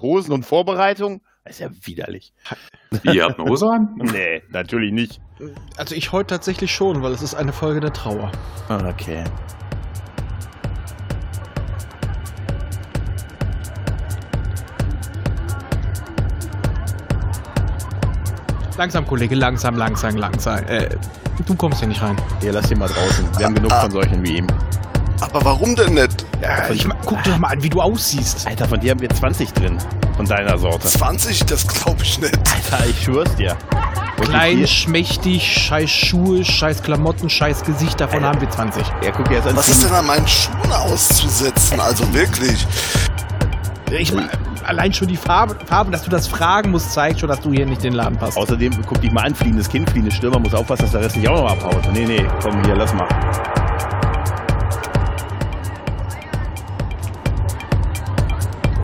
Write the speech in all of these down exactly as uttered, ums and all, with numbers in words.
Hosen und Vorbereitung? Das ist ja widerlich. Ihr habt eine Hose an? Nee, natürlich nicht. Also ich heute tatsächlich schon, weil es ist eine Folge der Trauer. Okay. Langsam, Kollege, langsam, langsam, langsam. Äh, du kommst hier nicht rein. Ja, lass ihn mal draußen. Wir ah, haben genug ah, von solchen wie ihm. Aber warum denn nicht? Ja, ich, guck dir doch mal an, wie du aussiehst. Alter, von dir haben wir zwanzig drin. Von deiner Sorte. zwanzig? Das glaub ich nicht. Alter, ich schwör's dir. Klein, schmächtig, scheiß Schuhe, scheiß Klamotten, scheiß Gesicht. Davon Alter. haben wir zwanzig. Ja, guck jetzt an. Was ist denn an meinen Schuhen auszusetzen? Also wirklich. Ich meine, allein schon die Farbe, Farbe, dass du das fragen musst, zeigt schon, dass du hier nicht in den Laden passt. Außerdem, guck dich mal an, fliehendes Kind, fliehende Stürmer, muss aufpassen, dass der Rest nicht auch noch abhaut. Nee, nee, komm hier, lass mal.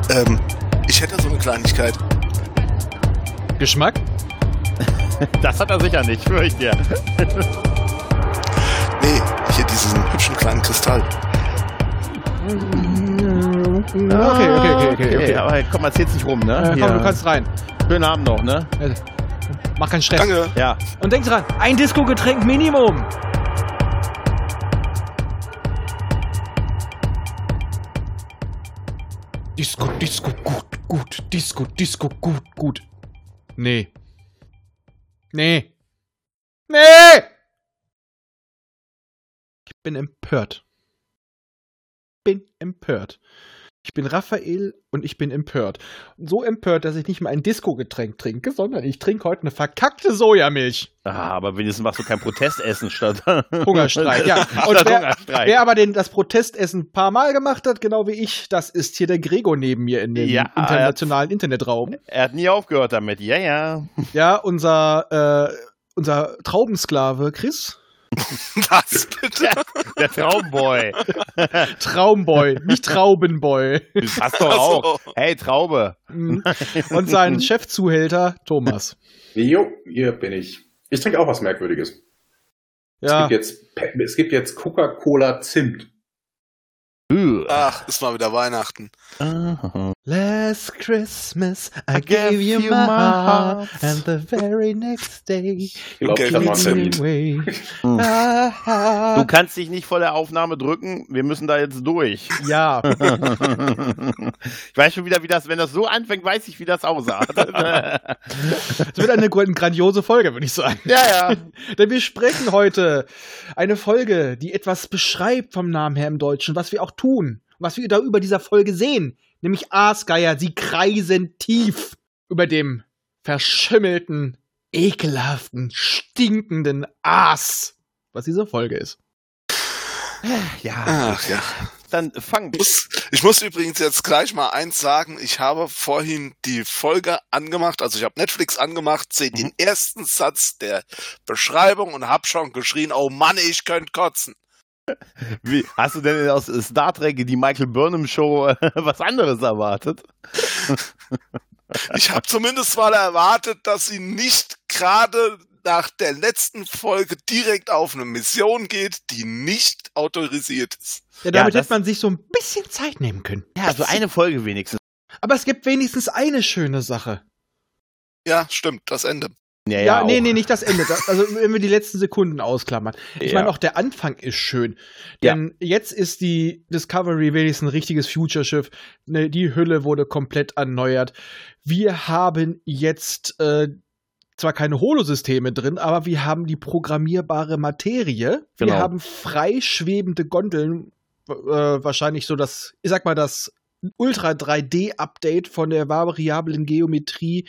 Ähm, ich hätte so eine Kleinigkeit. Geschmack? Das hat er sicher nicht, fürchte ich. Nee, hier diesen hübschen kleinen Kristall. Na, okay, okay, okay, okay, okay, okay. Aber komm, mal jetzt nicht rum, ne? Ja, komm, ja. Du kannst rein. Schönen Abend noch, ne? Mach keinen Stress. Danke. Ja. Und denk dran, ein Disco-Getränk Minimum. Disco, Disco, gut, gut. Disco, Disco, gut, gut. Nee. Nee. Nee! Ich bin empört. bin empört. Ich bin Raphael und ich bin empört. So empört, dass ich nicht mal ein Disco-Getränk trinke, sondern ich trinke heute eine verkackte Sojamilch. Ah, aber wenigstens machst du kein Protestessen statt Hungerstreik, ja. Und wer, Hungerstreik. wer aber den, das Protestessen ein paar Mal gemacht hat, genau wie ich, das ist hier der Gregor neben mir in dem ja, internationalen er hat, Internetraum. Er hat nie aufgehört damit, ja, ja. Ja, unser, äh, unser Traubensklave Chris. Was bitte? Der Traumboy. Traumboy, nicht Traubenboy. Das hast du auch. So. Hey, Traube. Und sein Chefzuhälter Thomas. Jo, hier bin ich. Ich trinke auch was Merkwürdiges. Ja. Es gibt jetzt, es gibt jetzt Coca-Cola Zimt. Ach, es war wieder Weihnachten. Uh-huh. Last Christmas I, I gave you my heart, heart and the very next day you gave it away. Du kannst dich nicht vor der Aufnahme drücken, wir müssen da jetzt durch. Ja. Ich weiß schon wieder, wie das, wenn das so anfängt, weiß ich, wie das aussah. Es wird eine grandiose Folge, würde ich sagen. Ja, ja. Denn wir sprechen heute eine Folge, die etwas beschreibt vom Namen her im Deutschen, was wir auch tun, was wir da über dieser Folge sehen, nämlich Aasgeier, sie kreisen tief über dem verschimmelten, ekelhaften, stinkenden Aas, was diese Folge ist. Ja, ach ja. Dann fangen wir. Ich muss übrigens jetzt gleich mal eins sagen, ich habe vorhin die Folge angemacht, also ich habe Netflix angemacht, sehe mhm. den ersten Satz der Beschreibung und habe schon geschrien, oh Mann, ich könnte kotzen. Wie, hast du denn aus Star Trek die Michael Burnham Show äh, was anderes erwartet? Ich habe zumindest mal erwartet, dass sie nicht gerade nach der letzten Folge direkt auf eine Mission geht, die nicht autorisiert ist. Ja, damit ja, hätte man sich so ein bisschen Zeit nehmen können. Ja, so eine Folge wenigstens. Aber es gibt wenigstens eine schöne Sache. Ja, stimmt, das Ende. Ja, ja, ja nee, nee, nicht das Ende. Das, also wenn wir die letzten Sekunden ausklammern. Ich ja. meine, auch der Anfang ist schön. Denn ja. jetzt ist die Discovery wenigstens ein richtiges Future-Schiff. Ne, die Hülle wurde komplett erneuert. Wir haben jetzt äh, zwar keine Holosysteme drin, aber wir haben die programmierbare Materie. Genau. Wir haben freischwebende Gondeln. Äh, wahrscheinlich so das, ich sag mal, das Ultra drei D Update von der variablen Geometrie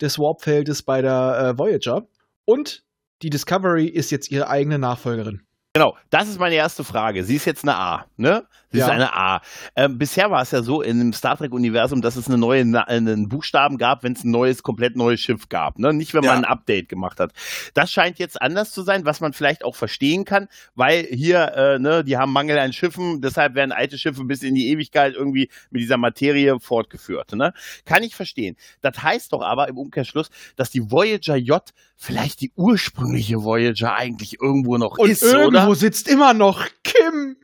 des Warpfeldes bei der äh, Voyager. Und die Discovery ist jetzt ihre eigene Nachfolgerin. Genau, das ist meine erste Frage. Sie ist jetzt eine A, ne? Sie ja. ist eine A. Ähm, bisher war es ja so in dem Star Trek-Universum, dass es eine neue, einen Buchstaben gab, wenn es ein neues, komplett neues Schiff gab, ne? Nicht, wenn ja. man ein Update gemacht hat. Das scheint jetzt anders zu sein, was man vielleicht auch verstehen kann, weil hier, äh, ne, die haben Mangel an Schiffen, deshalb werden alte Schiffe bis in die Ewigkeit irgendwie mit dieser Materie fortgeführt, ne? Kann ich verstehen. Das heißt doch aber im Umkehrschluss, dass die Voyager J vielleicht die ursprüngliche Voyager eigentlich irgendwo noch Und ist, irgendwo oder? Wo sitzt immer noch Kim?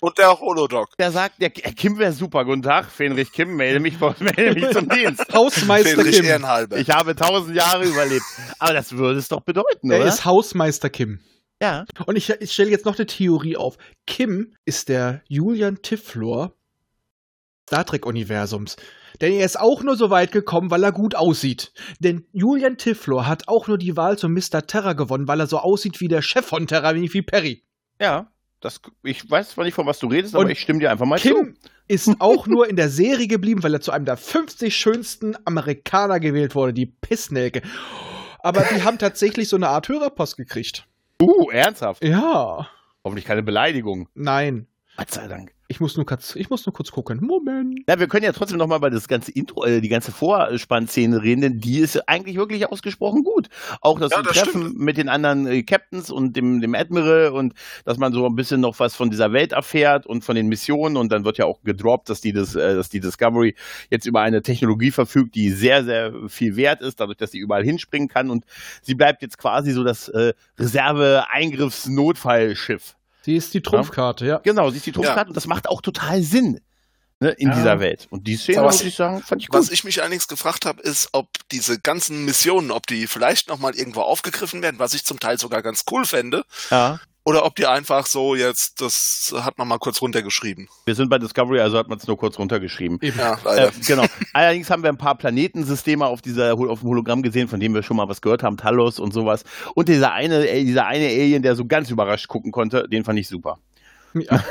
Und der Holodoc. Der sagt, der Kim wäre super. Guten Tag, Fenrich Kim, melde mich, melde mich zum Dienst. Hausmeister Fenrich Kim. Ehrenhalber. Ich habe tausend Jahre überlebt. Aber das würde es doch bedeuten, er oder? Er ist Hausmeister Kim. Ja. Und ich, ich stelle jetzt noch eine Theorie auf. Kim ist der Julian Tiflor Star Trek-Universums. Denn er ist auch nur so weit gekommen, weil er gut aussieht. Denn Julian Tiflor hat auch nur die Wahl zum Mister Terra gewonnen, weil er so aussieht wie der Chef von Terra, nicht wie Perry. Ja. Das, ich weiß zwar nicht, von was du redest, aber und ich stimme dir einfach mal Kim zu. Kim ist auch nur in der Serie geblieben, weil er zu einem der fünfzig schönsten Amerikaner gewählt wurde, die Pissnelke. Aber die haben tatsächlich so eine Art Hörerpost gekriegt. Uh, ernsthaft? Ja. Hoffentlich keine Beleidigung. Nein. Gott sei Dank. Ich muss nur kurz, ich muss nur kurz gucken. Moment. Ja, wir können ja trotzdem nochmal über das ganze Intro, äh, die ganze Vorspannszene reden, denn die ist eigentlich wirklich ausgesprochen gut. Auch das, ja, das Treffen stimmt. Mit den anderen äh, Captains und dem, dem Admiral und dass man so ein bisschen noch was von dieser Welt erfährt und von den Missionen, und dann wird ja auch gedroppt, dass die, das, äh, dass die Discovery jetzt über eine Technologie verfügt, die sehr, sehr viel wert ist, dadurch, dass sie überall hinspringen kann, und sie bleibt jetzt quasi so das äh, Reserve-Eingriffs-Notfallschiff. Sie ist die Trumpfkarte, ja. Genau, sie ist die Trumpfkarte, ja. Und das macht auch total Sinn, ne, in ja. dieser Welt. Und die Szene, muss ich sagen, fand ich gut. Was ich mich allerdings gefragt habe, ist, ob diese ganzen Missionen, ob die vielleicht nochmal irgendwo aufgegriffen werden, was ich zum Teil sogar ganz cool fände. Ja. Oder ob die einfach so jetzt, das hat man mal kurz runtergeschrieben. Wir sind bei Discovery, also hat man es nur kurz runtergeschrieben. Ja, leider. Äh, genau. Allerdings haben wir ein paar Planetensysteme auf, dieser, auf dem Hologramm gesehen, von denen wir schon mal was gehört haben, Talos und sowas. Und dieser eine, dieser eine Alien, der so ganz überrascht gucken konnte, den fand ich super. Ja.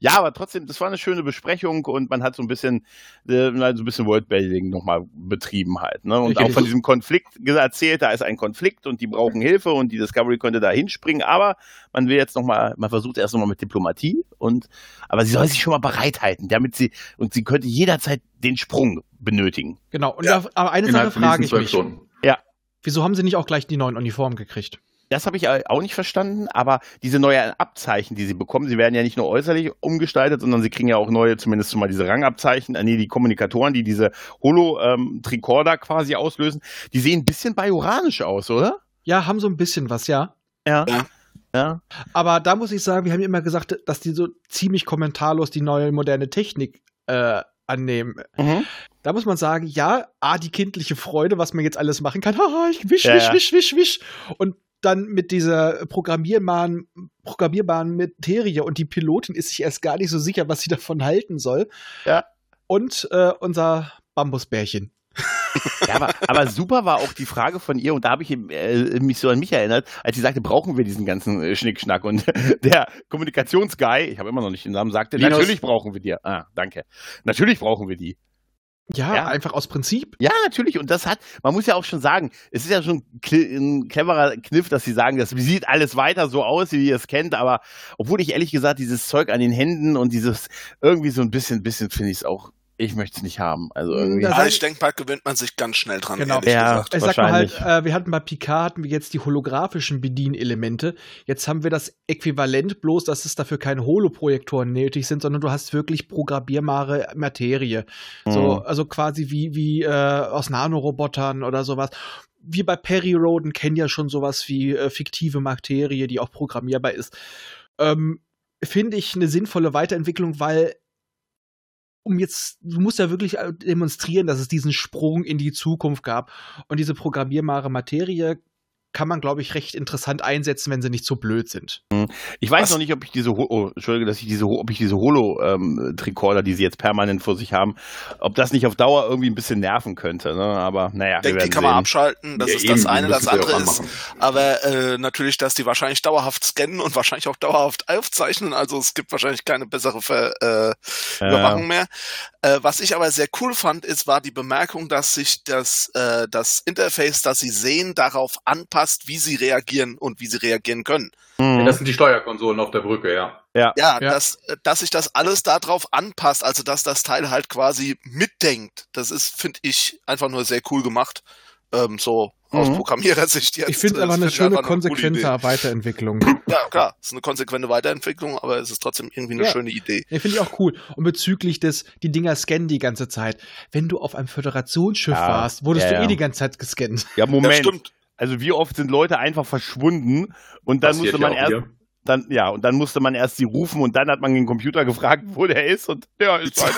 Ja, aber trotzdem, das war eine schöne Besprechung, und man hat so ein bisschen, äh, so ein bisschen Worldbuilding nochmal betrieben halt. Ne? Und ich auch von diesem Konflikt erzählt, da ist ein Konflikt und die brauchen Hilfe und die Discovery könnte da hinspringen, aber man will jetzt nochmal, man versucht erst nochmal mit Diplomatie, und aber sie soll sich schon mal bereithalten, damit sie, und sie könnte jederzeit den Sprung benötigen. Genau, und ja. da, aber eine Sache frage ich mich. Stunden. Ja. Wieso haben sie nicht auch gleich die neuen Uniformen gekriegt? Das habe ich auch nicht verstanden, aber diese neuen Abzeichen, die sie bekommen, sie werden ja nicht nur äußerlich umgestaltet, sondern sie kriegen ja auch neue, zumindest schon mal diese Rangabzeichen, äh, nee, die Kommunikatoren, die diese Holo-Tricorder ähm, quasi auslösen, die sehen ein bisschen bajoranisch aus, oder? Ja, haben so ein bisschen was, ja. Ja. ja. ja. Aber da muss ich sagen, wir haben immer gesagt, dass die so ziemlich kommentarlos die neue moderne Technik äh, annehmen. Mhm. Da muss man sagen, ja, A, die kindliche Freude, was man jetzt alles machen kann, haha, ich wisch, ja, wisch, wisch, wisch, wisch, und dann mit dieser programmierbaren, programmierbaren Materie, und die Pilotin ist sich erst gar nicht so sicher, was sie davon halten soll. Ja. Und äh, unser Bambusbärchen. Ja, aber, aber super war auch die Frage von ihr, und da habe ich äh, mich so an mich erinnert, als sie sagte, brauchen wir diesen ganzen äh, Schnickschnack, und der Kommunikationsguy, ich habe immer noch nicht den Namen, sagte, Linus. Natürlich brauchen wir die. Ah, danke. Natürlich brauchen wir die. Ja, ja, einfach aus Prinzip. Ja, natürlich. Und das hat, man muss ja auch schon sagen, es ist ja schon ein cleverer Kniff, dass sie sagen, das sieht alles weiter so aus, wie ihr es kennt. Aber obwohl ich ehrlich gesagt dieses Zeug an den Händen und dieses irgendwie so ein bisschen, bisschen finde ich es auch, ich möchte es nicht haben. Also irgendwie. Ja, ich denke, bald gewöhnt man sich ganz schnell dran, genau. ehrlich ja, gesagt. Ich sag mal halt, äh, wir hatten bei Picard, hatten wir jetzt die holographischen Bedienelemente. Jetzt haben wir das Äquivalent, bloß dass es dafür keine Holoprojektoren nötig sind, sondern du hast wirklich programmierbare Materie. Mhm. So, also quasi wie, wie äh, aus Nanorobotern oder sowas. Wir bei Perry Rhodan kennen ja schon sowas wie äh, fiktive Materie, die auch programmierbar ist. Ähm, finde ich eine sinnvolle Weiterentwicklung, weil um jetzt, du musst ja wirklich demonstrieren, dass es diesen Sprung in die Zukunft gab. Und diese programmierbare Materie kann man, glaube ich, recht interessant einsetzen, wenn sie nicht so blöd sind. Ich weiß Was? noch nicht, ob ich diese, oh, Entschuldige, dass ich diese, ob ich diese Holo-Tricorder, ähm, die sie jetzt permanent vor sich haben, ob das nicht auf Dauer irgendwie ein bisschen nerven könnte. Ne? Aber naja, ich denke, die kann sehen. man abschalten. Das ja, ist das eine, das andere ist. Aber äh, natürlich, dass die wahrscheinlich dauerhaft scannen und wahrscheinlich auch dauerhaft aufzeichnen. Also es gibt wahrscheinlich keine bessere Ver, äh, ja. Überwachung mehr. Äh, was ich aber sehr cool fand, ist, war die Bemerkung, dass sich das, äh, das Interface, das sie sehen, darauf anpasst, wie sie reagieren und wie sie reagieren können. Ja, das sind die Steuerkonsolen auf der Brücke, ja. Ja, ja, ja. Dass, dass sich das alles darauf anpasst, also dass das Teil halt quasi mitdenkt. Das ist, finde ich, einfach nur sehr cool gemacht. Ähm, so mhm. aus Programmierersicht jetzt. Ich finde aber eine find schöne, konsequente eine Weiterentwicklung. Ja, klar, es ist eine konsequente Weiterentwicklung, aber es ist trotzdem irgendwie eine ja. schöne Idee. Ja, finde ich auch cool. Und bezüglich des, die Dinger scannen die ganze Zeit. Wenn du auf einem Föderationsschiff ja. warst, wurdest ja, du ja. eh die ganze Zeit gescannt. Ja, Moment. Das stimmt. Also wie oft sind Leute einfach verschwunden und dann Passiert musste man ja erst... Hier. Dann, ja, und dann musste man erst sie rufen und dann hat man den Computer gefragt, wo der ist und der ist halt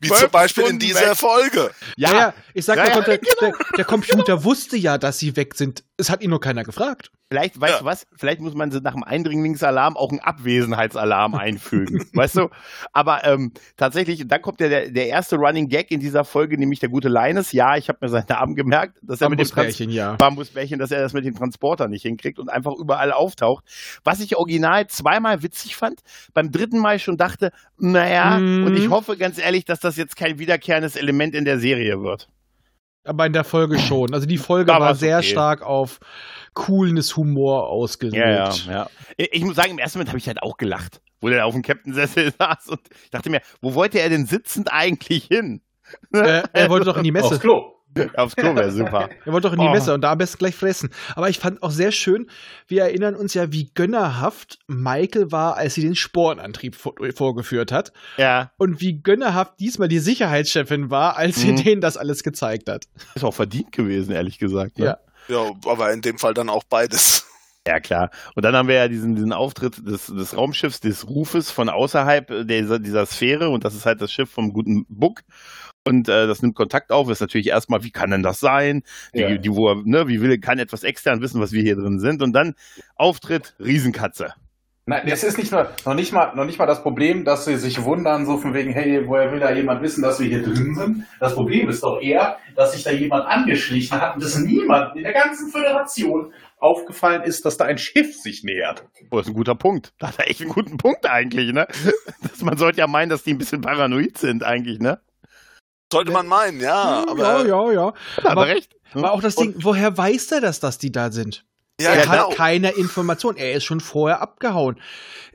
wie zum Beispiel Stunden in dieser weg. Folge. Ja, ja, ich sag ja, mal, ja, der, genau. der, der Computer genau. wusste ja, dass sie weg sind. Es hat ihn nur keiner gefragt. Vielleicht, weißt ja. du was, vielleicht muss man nach dem Eindringlingsalarm auch einen Abwesenheitsalarm einfügen, weißt du? Aber ähm, tatsächlich, dann kommt der, der erste Running Gag in dieser Folge, nämlich der gute Linus. Ja, ich habe mir seinen Namen gemerkt, dass er mit dem Trans- ja. Bambusbärchen, dass er das mit dem Transporter nicht hinkriegt und einfach überall auftaucht. Was ich original zweimal witzig fand, beim dritten Mal schon dachte, naja, mm. und ich hoffe ganz ehrlich, dass das jetzt kein wiederkehrendes Element in der Serie wird. Aber in der Folge schon. Also die Folge war, war sehr okay. stark auf Coolness, Humor ausgelegt. Ja, ja, ja. Ich, ich muss sagen, im ersten Moment habe ich halt auch gelacht, wo der auf dem Captain-Sessel saß und ich dachte mir, wo wollte er denn sitzend eigentlich hin? Äh, er wollte doch in die Messe. Aufs Klo. Aufs Klo wäre super. Er wollte doch in die oh. Messe und da am besten gleich fressen. Aber ich fand auch sehr schön, wir erinnern uns ja, wie gönnerhaft Michael war, als sie den Sporenantrieb vor- vorgeführt hat. Ja. Und wie gönnerhaft diesmal die Sicherheitschefin war, als mhm. sie denen das alles gezeigt hat. Ist auch verdient gewesen, ehrlich gesagt. Ne? Ja. Ja, aber in dem Fall dann auch beides. Ja, klar. Und dann haben wir ja diesen, diesen Auftritt des, des Raumschiffs, des Rufes von außerhalb dieser, dieser Sphäre. Und das ist halt das Schiff vom guten Book. Und äh, das nimmt Kontakt auf. Ist natürlich erstmal, wie kann denn das sein? Wie, ja. die, wo, ne, wie will, kann etwas extern wissen, was wir hier drin sind? Und dann Auftritt Riesenkatze. Nein, das ist nicht nur, noch, nicht mal, noch nicht mal das Problem, dass sie sich wundern, so von wegen, hey, woher will da jemand wissen, dass wir hier drin sind? Das Problem ist doch eher, dass sich da jemand angeschlichen hat und dass niemand in der ganzen Föderation aufgefallen ist, dass da ein Schiff sich nähert. Oh, das ist ein guter Punkt. Da hat er echt einen guten Punkt eigentlich, ne? Dass man sollte ja meinen, dass die ein bisschen paranoid sind eigentlich, ne? Sollte man meinen, ja. Ja, aber ja, ja, ja. Aber, aber recht. Aber auch das Ding, und woher weiß er das, dass die da sind? Ja, er genau. hat keine Information. Er ist schon vorher abgehauen.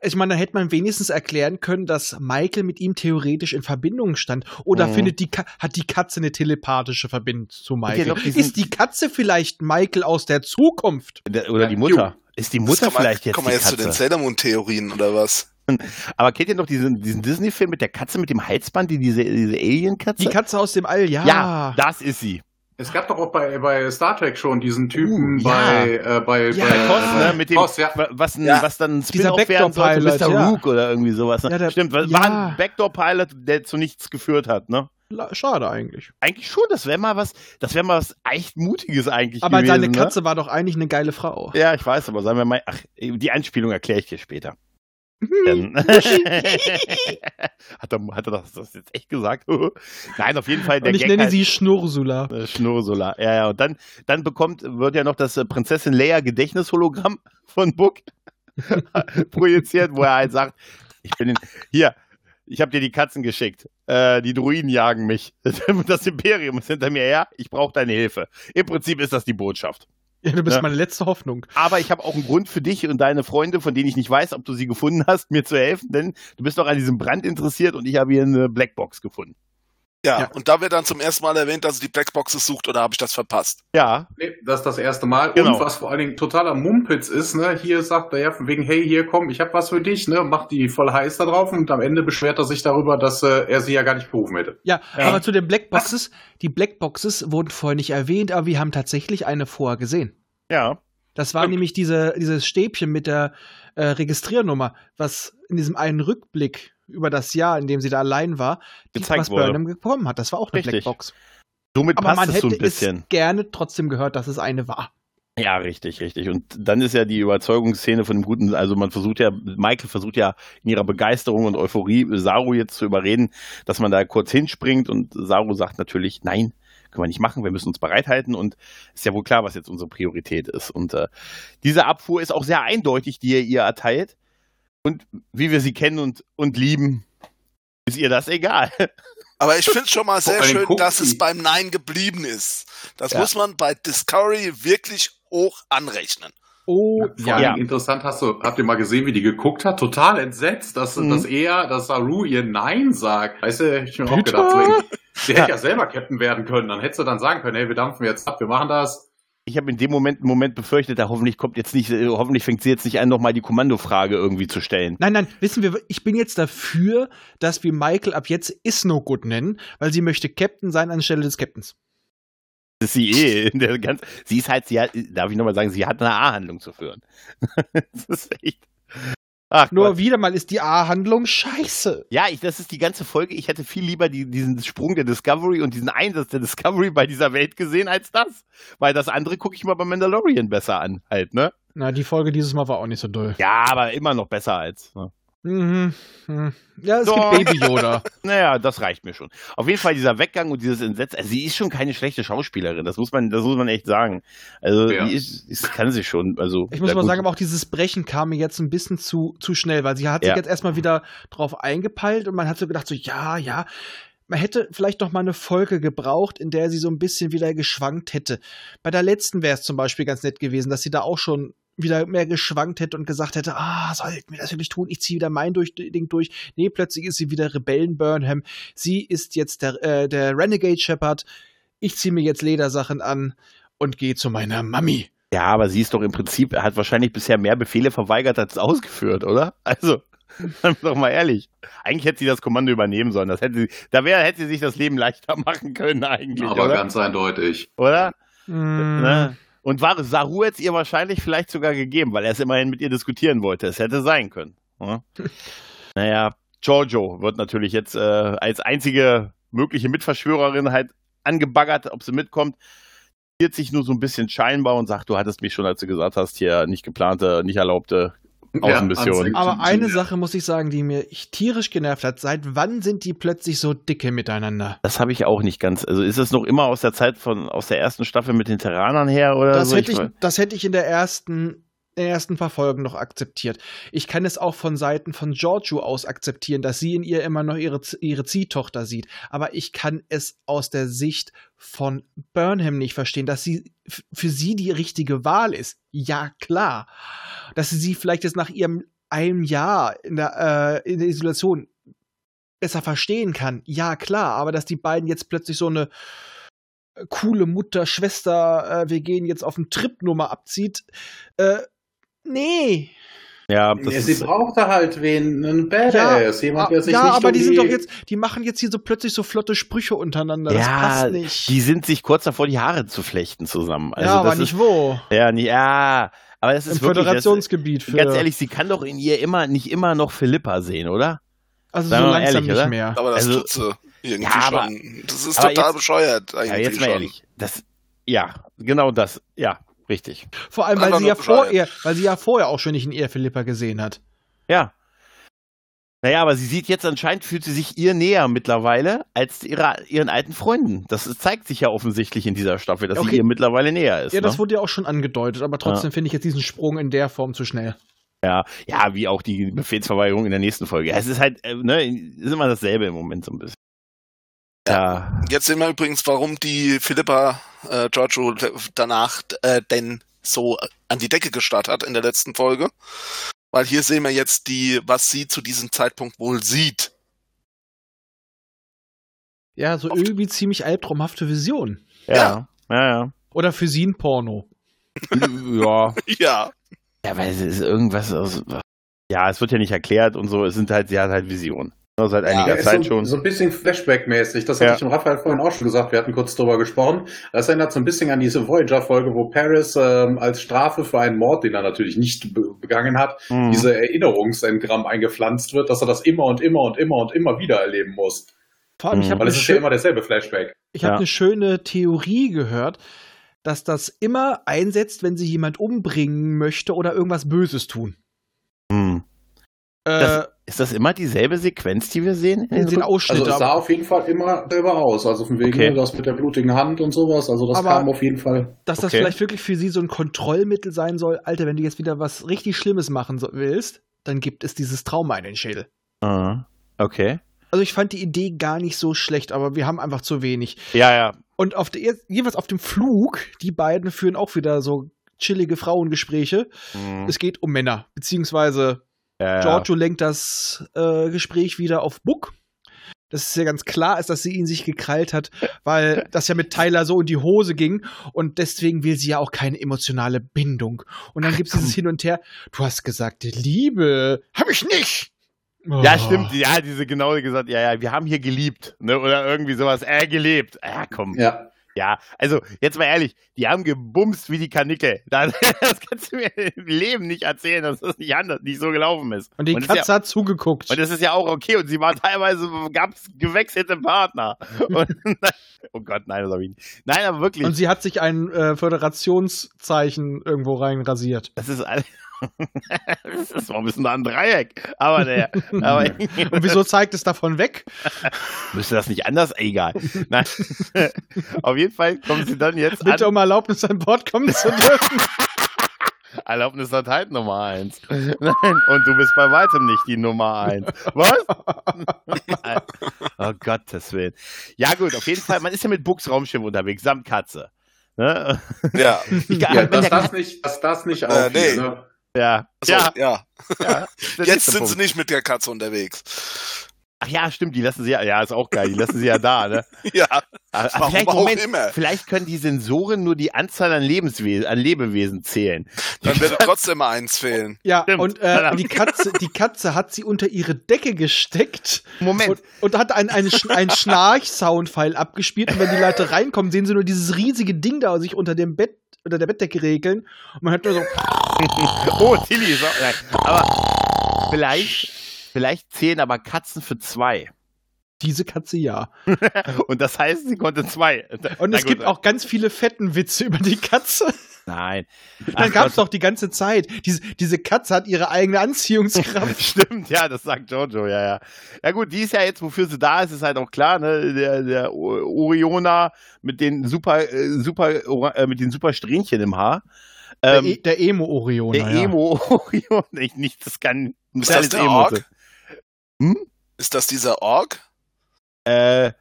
Ich meine, dann hätte man wenigstens erklären können, dass Michael mit ihm theoretisch in Verbindung stand. Oder mhm. findet die Ka- hat die Katze eine telepathische Verbindung zu Michael? Okay, doch, ist die Katze vielleicht Michael aus der Zukunft? Oder die Mutter? Ist die Mutter das vielleicht man, jetzt kommen wir jetzt Katze? Zu den Sailor Moon-Theorien oder was? Aber kennt ihr noch diesen, diesen Disney-Film mit der Katze mit dem Halsband, die, diese, diese Alien-Katze? Die Katze aus dem All, ja. Ja, das ist sie. Es gab doch auch bei, bei Star Trek schon diesen Typen uh, bei, ja. äh, bei, ja. bei bei Kost, ne? Mit dem Kost, ja. was, ein, ja. was dann ein Spin-off werden sollte, Mister Ja. Rook oder irgendwie sowas. Ne? Ja, der, stimmt, ja. war ein Backdoor-Pilot, der zu nichts geführt hat, ne? Schade eigentlich. Eigentlich schon, das wäre mal was, das wäre mal was echt Mutiges eigentlich aber gewesen. Aber seine Katze ne? war doch eigentlich eine geile Frau. Ja, ich weiß, aber sagen wir mal, ach, die Anspielung erkläre ich dir später. hat, er, hat er das, das jetzt echt gesagt? Nein, auf jeden Fall. Der und ich Gag nenne halt, sie Schnursula. Äh, Schnursula, ja, ja. Und dann, dann bekommt, wird ja noch das äh, Prinzessin Leia Gedächtnishologramm von Book projiziert, wo er halt sagt, ich bin in, hier, ich habe dir die Katzen geschickt. Äh, die Druiden jagen mich. Das Imperium ist hinter mir her. Ich brauche deine Hilfe. Im Prinzip ist das die Botschaft. Ja, du bist ja. meine letzte Hoffnung. Aber ich habe auch einen Grund für dich und deine Freunde, von denen ich nicht weiß, ob du sie gefunden hast, mir zu helfen, denn du bist doch an diesem Brand interessiert und ich habe hier eine Blackbox gefunden. Ja, ja, und da wird dann zum ersten Mal erwähnt, dass sie die Blackboxes sucht, oder habe ich das verpasst? Ja. Nee, das ist das erste Mal. Genau. Und was vor allen Dingen totaler Mumpitz ist, ne, hier sagt er ja von wegen, hey, hier, komm, ich habe was für dich, ne, macht die voll heiß da drauf und am Ende beschwert er sich darüber, dass äh, er sie ja gar nicht berufen hätte. Ja, ja. aber zu den Blackboxes, die Blackboxes wurden vorher nicht erwähnt, aber wir haben tatsächlich eine vorher gesehen. Ja. Das war und nämlich diese, dieses Stäbchen mit der äh, Registriernummer, was in diesem einen Rückblick über das Jahr, in dem sie da allein war, die was Burnham bekommen hat. Das war auch eine richtig. Blackbox. Somit aber passt man es hätte so ein bisschen. Es gerne trotzdem gehört, dass es eine war. Ja, richtig, richtig. Und dann ist ja die Überzeugungsszene von dem Guten, also man versucht ja, Michael versucht ja in ihrer Begeisterung und Euphorie Saru jetzt zu überreden, dass man da kurz hinspringt und Saru sagt natürlich, nein, können wir nicht machen, wir müssen uns bereithalten und ist ja wohl klar, was jetzt unsere Priorität ist. Und äh, diese Abfuhr ist auch sehr eindeutig, die er ihr erteilt. Und wie wir sie kennen und, und lieben, ist ihr das egal. Aber ich finde es schon mal sehr schön, dass es beim Nein geblieben ist. Das ja. muss man bei Discovery wirklich hoch anrechnen. Oh, ja. ja. Interessant, hast du, habt ihr mal gesehen, wie die geguckt hat? Total entsetzt, dass, mhm. dass er, dass Saru ihr Nein sagt. Weißt du, ich hab mir auch gedacht, so, der hätte ja selber Captain werden können. Dann hättest du dann sagen können, hey, wir dampfen jetzt ab, wir machen das. Ich habe in dem Moment einen Moment befürchtet, da hoffentlich kommt jetzt nicht, hoffentlich fängt sie jetzt nicht an, nochmal die Kommandofrage irgendwie zu stellen. Nein, nein, wissen wir, ich bin jetzt dafür, dass wir Michael ab jetzt Isno Good nennen, weil sie möchte Captain sein anstelle des Captains. Das ist sie eh. In der ganzen, sie ist halt, sie hat, darf ich nochmal sagen, sie hat eine A-Handlung zu führen. Das ist echt. Ach, Nur Gott. wieder mal ist die A-Handlung scheiße. Ja, ich, das ist die ganze Folge. Ich hätte viel lieber die, diesen Sprung der Discovery und diesen Einsatz der Discovery bei dieser Welt gesehen als das. Weil das andere gucke ich mal bei Mandalorian besser an, halt, ne? Na, die Folge dieses Mal war auch nicht so doll. Ja, aber immer noch besser als, ne? Mhm. mhm. Ja, es Doch. gibt Baby Yoda. Naja, das reicht mir schon. Auf jeden Fall dieser Weggang und dieses Entsetzen. Also sie ist schon keine schlechte Schauspielerin. Das muss man, das muss man echt sagen. Also ja. die ist, ist, kann sie schon. Also ich muss mal gut. sagen, aber auch dieses Brechen kam mir jetzt ein bisschen zu zu schnell, weil sie hat sich ja. jetzt erstmal wieder drauf eingepeilt und man hat so gedacht so ja ja. Man hätte vielleicht noch mal eine Folge gebraucht, in der sie so ein bisschen wieder geschwankt hätte. Bei der letzten wäre es zum Beispiel ganz nett gewesen, dass sie da auch schon wieder mehr geschwankt hätte und gesagt hätte, ah, sollten wir das wirklich tun? Ich ziehe wieder mein durch, Ding durch. Nee, plötzlich ist sie wieder Rebellen Burnham. Sie ist jetzt der, äh, der Renegade Shepherd. Ich ziehe mir jetzt Ledersachen an und gehe zu meiner Mami. Ja, aber sie ist doch im Prinzip, hat wahrscheinlich bisher mehr Befehle verweigert als ausgeführt, oder? Also, seien wir doch mal ehrlich. Eigentlich hätte sie das Kommando übernehmen sollen. Das hätte sie, da wär, hätte sie sich das Leben leichter machen können eigentlich, aber oder? Ganz eindeutig. Oder? Mm. Ne? Und war Saru jetzt ihr wahrscheinlich vielleicht sogar gegeben, weil er es immerhin mit ihr diskutieren wollte. Es hätte sein können. Ja. Naja, Georgiou wird natürlich jetzt äh, als einzige mögliche Mitverschwörerin halt angebaggert, ob sie mitkommt. Sie hat sich nur so ein bisschen scheinbar und sagt, du hattest mich schon, als du gesagt hast, hier nicht geplante, nicht erlaubte Außenmission. Ja, aber eine Sache muss ich sagen, die mir tierisch genervt hat. Seit wann sind die plötzlich so dicke miteinander? Das habe ich auch nicht ganz. Also ist das noch immer aus der Zeit von aus der ersten Staffel mit den Terranern her oder das so? Hätte ich, ich, das hätte ich in der ersten in den ersten paar Folgen noch akzeptiert. Ich kann es auch von Seiten von Georgiou aus akzeptieren, dass sie in ihr immer noch ihre, ihre Ziehtochter sieht. Aber ich kann es aus der Sicht von Burnham nicht verstehen, dass sie für sie die richtige Wahl ist. Ja, klar. Dass sie sie vielleicht jetzt nach ihrem einem Jahr in der, äh, in der Isolation besser verstehen kann. Ja, klar. Aber dass die beiden jetzt plötzlich so eine coole Mutter, Schwester, äh, wir gehen jetzt auf einen Trip-Nummer abzieht, äh, nee. Ja, das ja sie ist, braucht da halt wen, einen Badass, ja, jemand, der sich ja, nicht Ja, aber um die, die sind doch jetzt, die machen jetzt hier so plötzlich so flotte Sprüche untereinander, ja, das passt nicht. Die sind sich kurz davor, die Haare zu flechten zusammen. Also ja, das aber ist, nicht wo. Ja, nicht, ja. Aber das ist Im wirklich, Föderationsgebiet. Das, ganz ehrlich, sie kann doch in ihr immer, nicht immer noch Philippa sehen, oder? Also Sei so langsam ehrlich, nicht oder? mehr. Aber das also, tut sie irgendwie ja, aber, schon. Das ist total jetzt, bescheuert eigentlich. Ja, jetzt mal schon. ehrlich. Das, ja, genau das, ja. Richtig. Vor allem, weil sie, ja vorher, weil sie ja vorher auch schon nicht in ihr Philippa gesehen hat. Ja. Naja, aber sie sieht jetzt anscheinend, fühlt sie sich ihr näher mittlerweile als ihre, ihren alten Freunden. Das zeigt sich ja offensichtlich in dieser Staffel, dass okay. sie ihr mittlerweile näher ist. Ja, ne? Das wurde ja auch schon angedeutet, aber trotzdem ja. finde ich jetzt diesen Sprung in der Form zu schnell. Ja, ja, wie auch die Befehlsverweigerung in der nächsten Folge. Ja, es ist halt, ne, ist immer dasselbe im Moment so ein bisschen. Ja. Jetzt sehen wir übrigens, warum die Philippa äh, Georgiou danach äh, denn so an die Decke gestarrt hat in der letzten Folge. Weil hier sehen wir jetzt die, was sie zu diesem Zeitpunkt wohl sieht. Ja, so Oft. irgendwie ziemlich albtraumhafte Vision. Ja, ja, ja. Oder für sie ein Porno. ja. Ja. Ja, weil es ist irgendwas aus. Ja, es wird ja nicht erklärt und so. Es sind halt, sie hat halt Visionen. Seit einiger ja, Zeit so, schon. So ein bisschen Flashback-mäßig, das ja. hatte ich dem Raphael vorhin auch schon gesagt, wir hatten kurz drüber gesprochen. Das erinnert so ein bisschen an diese Voyager-Folge, wo Paris ähm, als Strafe für einen Mord, den er natürlich nicht be- begangen hat, mhm. diese Erinnerungsengramm eingepflanzt wird, dass er das immer und immer und immer und immer wieder erleben muss. Vor allem, mhm. ich hab Weil es ist schön- ja immer derselbe Flashback. Ich habe ja. eine schöne Theorie gehört, dass das immer einsetzt, wenn sie jemand umbringen möchte oder irgendwas Böses tun. Mhm. Das, äh, ist das immer dieselbe Sequenz, die wir sehen? In den Ausschnitten. Also es sah auf jeden Fall immer selber aus. Also von wegen okay. das mit der blutigen Hand und sowas. Also das aber kam auf jeden Fall. Dass das okay. vielleicht wirklich für sie so ein Kontrollmittel sein soll. Alter, wenn du jetzt wieder was richtig Schlimmes machen so- willst, dann gibt es dieses Trauma in den Schädel. Uh, okay. Also ich fand die Idee gar nicht so schlecht, aber wir haben einfach zu wenig. Ja, ja. Und auf der, jeweils auf dem Flug, die beiden führen auch wieder so chillige Frauengespräche. Mhm. Es geht um Männer, beziehungsweise Ja, ja. Georgiou lenkt das äh, Gespräch wieder auf Book. Das ist ja ganz klar, ist, dass sie ihn sich gekrallt hat, weil das ja mit Tyler so in die Hose ging und deswegen will sie ja auch keine emotionale Bindung. Und dann gibt es dieses Hin und Her. Du hast gesagt, Liebe habe ich nicht. Oh. Ja, stimmt. Ja, diese genaue gesagt, ja, ja, wir haben hier geliebt, ne? Oder irgendwie sowas. Äh, gelebt. Ja, komm. Ja. Ja, also jetzt mal ehrlich, die haben gebumst wie die Kanicke. Das, das kannst du mir im Leben nicht erzählen, dass das nicht anders, nicht so gelaufen ist. Und die und Katze ja, hat zugeguckt. Und das ist ja auch okay. Und sie war teilweise, gab es gewechselte Partner. Und, oh Gott, nein, das habe ich nicht. Nein, aber wirklich. Und sie hat sich ein äh, Föderationszeichen irgendwo reinrasiert. Das ist alles. Das war ein bisschen ein Dreieck. Aber der. Aber und wieso zeigt es davon weg? Müsste das nicht anders? Egal. Nein. Auf jeden Fall kommen sie dann jetzt. Bitte an. um Erlaubnis an Bord kommen zu dürfen. Erlaubnis hat halt Nummer eins. Nein, und du bist bei weitem nicht die Nummer eins. Was? Oh Gottes Willen. Ja, gut, auf jeden Fall. Man ist ja mit Buchs Raumschiff unterwegs, samt Katze. Ne? Ja. Ich, ja dass, das nicht, dass das nicht aufgeht. Äh, nee. Ne? Ja. So, ja. ja. ja. Jetzt sind Punkt. sie nicht mit der Katze unterwegs. Ach ja, stimmt, die lassen sie ja, ja, ist auch geil, die lassen sie ja da, ne? Ja, aber vielleicht, Moment, immer. vielleicht können die Sensoren nur die Anzahl an, Lebenswesen, an Lebewesen zählen. Dann würde trotzdem eins fehlen. Ja, stimmt. und äh, die, Katze, die Katze hat sie unter ihre Decke gesteckt. Moment. Und, und hat einen ein Schnarch-Soundfile abgespielt und wenn die Leute reinkommen, sehen sie nur dieses riesige Ding da sich unter dem Bett, unter der Bettdecke regeln und man hört nur so oh, Tilly ist auch, nein. Aber vielleicht... Vielleicht zählen aber Katzen für zwei. Diese Katze ja. Und das heißt, sie konnte zwei. Und Na es gut. gibt auch ganz viele fetten Witze über die Katze. Nein. Dann gab es doch die ganze Zeit. Diese, diese Katze hat ihre eigene Anziehungskraft. Stimmt, ja, das sagt Georgiou, ja, ja. Ja gut, die ist ja jetzt, wofür sie da ist, ist halt auch klar, ne? Der, der Orioner mit den super, super, äh, mit den super Strähnchen im Haar. Ähm, der, e- der Emo-Orioner. Der ja. Emo-Orioner. Ich, nicht, das kann nicht alles der Emo sein. Hm? Ist das dieser Org? Äh,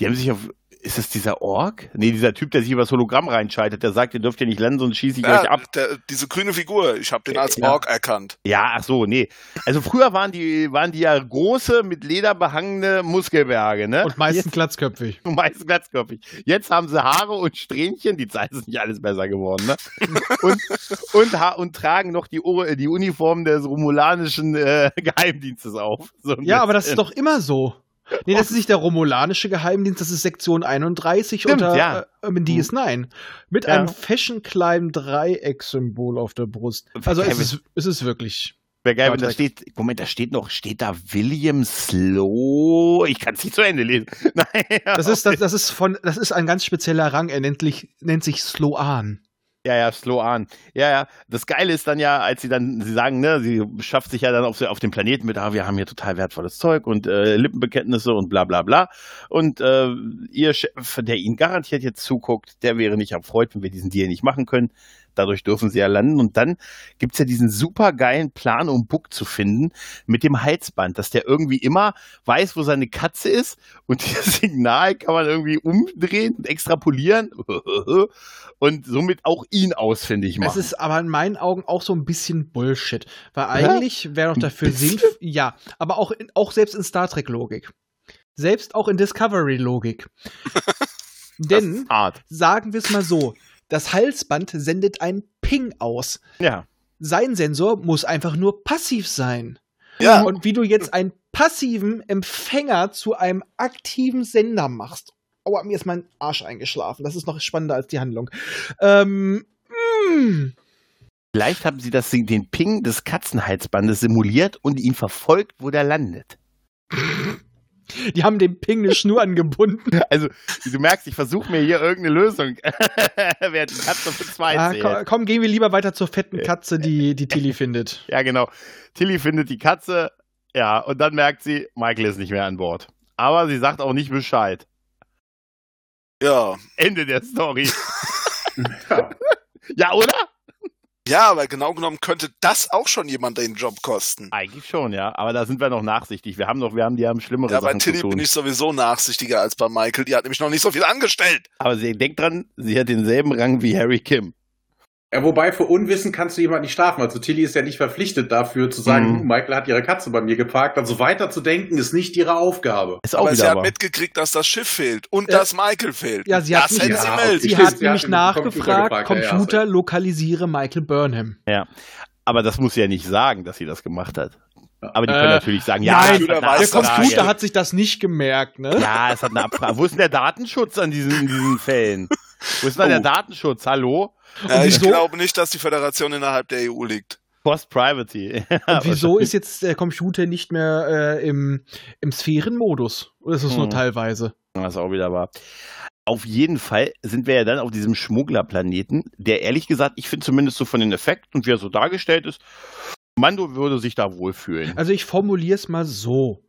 die haben sich auf. Ist das dieser Org? Nee, dieser Typ, der sich über das Hologramm reinschaltet, der sagt, ihr dürft ja nicht lernen, sonst schieße ich ja, euch ab. Der, diese grüne Figur, ich habe den als ja. Org erkannt. Ja, ach so, nee. Also früher waren die, waren die ja große, mit Leder behangene Muskelberge, ne? Und meistens glatzköpfig. Und meistens glatzköpfig. Jetzt haben sie Haare und Strähnchen, die Zeit ist nicht alles besser geworden, ne? und, und, ha- und tragen noch die, Ur- die Uniform des romulanischen äh, Geheimdienstes auf. So ja, aber das ist doch immer so. Nee, das ist nicht der romulanische Geheimdienst, das ist Sektion einunddreißig Stimmt, unter ja. äh, D S neun. Mit ja. einem fashion-kleinen Dreieck-Symbol auf der Brust. Also es ist, es ist wirklich... Wäre geil, wenn da steht, Moment, da steht noch, steht da William Slow? Ich kann es nicht zu Ende lesen. Nein, das, ist, das, das, ist von, das ist ein ganz spezieller Rang, er nennt, nennt sich Sloan. Ja, ja, Sloan. Ja, ja. Das Geile ist dann ja, als sie dann, sie sagen, ne, sie schafft sich ja dann auf, auf dem Planeten mit, ah, wir haben hier total wertvolles Zeug und äh, Lippenbekenntnisse und bla bla bla. Und äh, ihr Chef, der ihnen garantiert jetzt zuguckt, der wäre nicht erfreut, wenn wir diesen Deal nicht machen können. Dadurch dürfen sie ja landen. Und dann gibt es ja diesen super geilen Plan, um Book zu finden, mit dem Halsband, dass der irgendwie immer weiß, wo seine Katze ist. Und dieses Signal kann man irgendwie umdrehen und extrapolieren. Und somit auch ihn ausfindig machen. Das ist aber in meinen Augen auch so ein bisschen Bullshit. Weil eigentlich ja? wäre doch dafür sinnvoll. Ja, aber auch, in, auch selbst in Star Trek-Logik. Selbst auch in Discovery-Logik. Denn, sagen wir es mal so, das Halsband sendet einen Ping aus. Ja. Sein Sensor muss einfach nur passiv sein. Ja. Und wie du jetzt einen passiven Empfänger zu einem aktiven Sender machst. Aua, mir ist mein Arsch eingeschlafen. Das ist noch spannender als die Handlung. Ähm, mh. Vielleicht haben sie das, den Ping des Katzenhalsbandes simuliert und ihn verfolgt, wo der landet. Die haben dem Ping eine Schnur angebunden. Also, du merkst, ich versuche mir hier irgendeine Lösung. Wer die Katze für zwei ah, zählt. Komm, komm, gehen wir lieber weiter zur fetten Katze, die, die Tilly findet. Ja, genau. Tilly findet die Katze, ja, und dann merkt sie, Michael ist nicht mehr an Bord. Aber sie sagt auch nicht Bescheid. Ja. Ende der Story. Ja. Ja, oder? Ja, aber genau genommen könnte das auch schon jemand den Job kosten. Eigentlich schon, ja. Aber da sind wir noch nachsichtig. Wir haben noch, wir haben, die haben schlimmere ja, Sachen zu tun. Ja, bei Tilly bin ich sowieso nachsichtiger als bei Michael. Die hat nämlich noch nicht so viel angestellt. Aber sie denkt dran, sie hat denselben Rang wie Harry Kim. Ja, wobei, für Unwissen kannst du jemanden nicht strafen. Also Tilly ist ja nicht verpflichtet dafür, zu sagen, mhm. Michael hat ihre Katze bei mir geparkt. Also weiterzudenken ist nicht ihre Aufgabe. Ist auch aber sie aber. hat mitgekriegt, dass das Schiff fehlt und äh, dass Michael fehlt. Ja, sie das hat, mich, ja, sie sie hat nämlich nachgefragt, Computer, Computer ja, lokalisiere Michael Burnham. Ja, aber das muss sie ja nicht sagen, dass sie das gemacht hat. Aber die können äh, natürlich sagen, ja, nein, der Computer hat sich das nicht gemerkt, ne? Ja, es hat eine Abfrage. Wo ist denn der Datenschutz an diesen, in diesen Fällen? Wo ist denn oh. der Datenschutz? Hallo? Ja, ich so? glaube nicht, dass die Föderation innerhalb der E U liegt. Post-Privacy. Und wieso ist jetzt der Computer nicht mehr äh, im, im Sphärenmodus? Oder ist es hm. nur teilweise? Das ist auch wieder wahr. Auf jeden Fall sind wir ja dann auf diesem Schmugglerplaneten, der ehrlich gesagt, ich finde zumindest so von den Effekten und wie er so dargestellt ist, Mando würde sich da wohlfühlen. Also ich formuliere es mal so.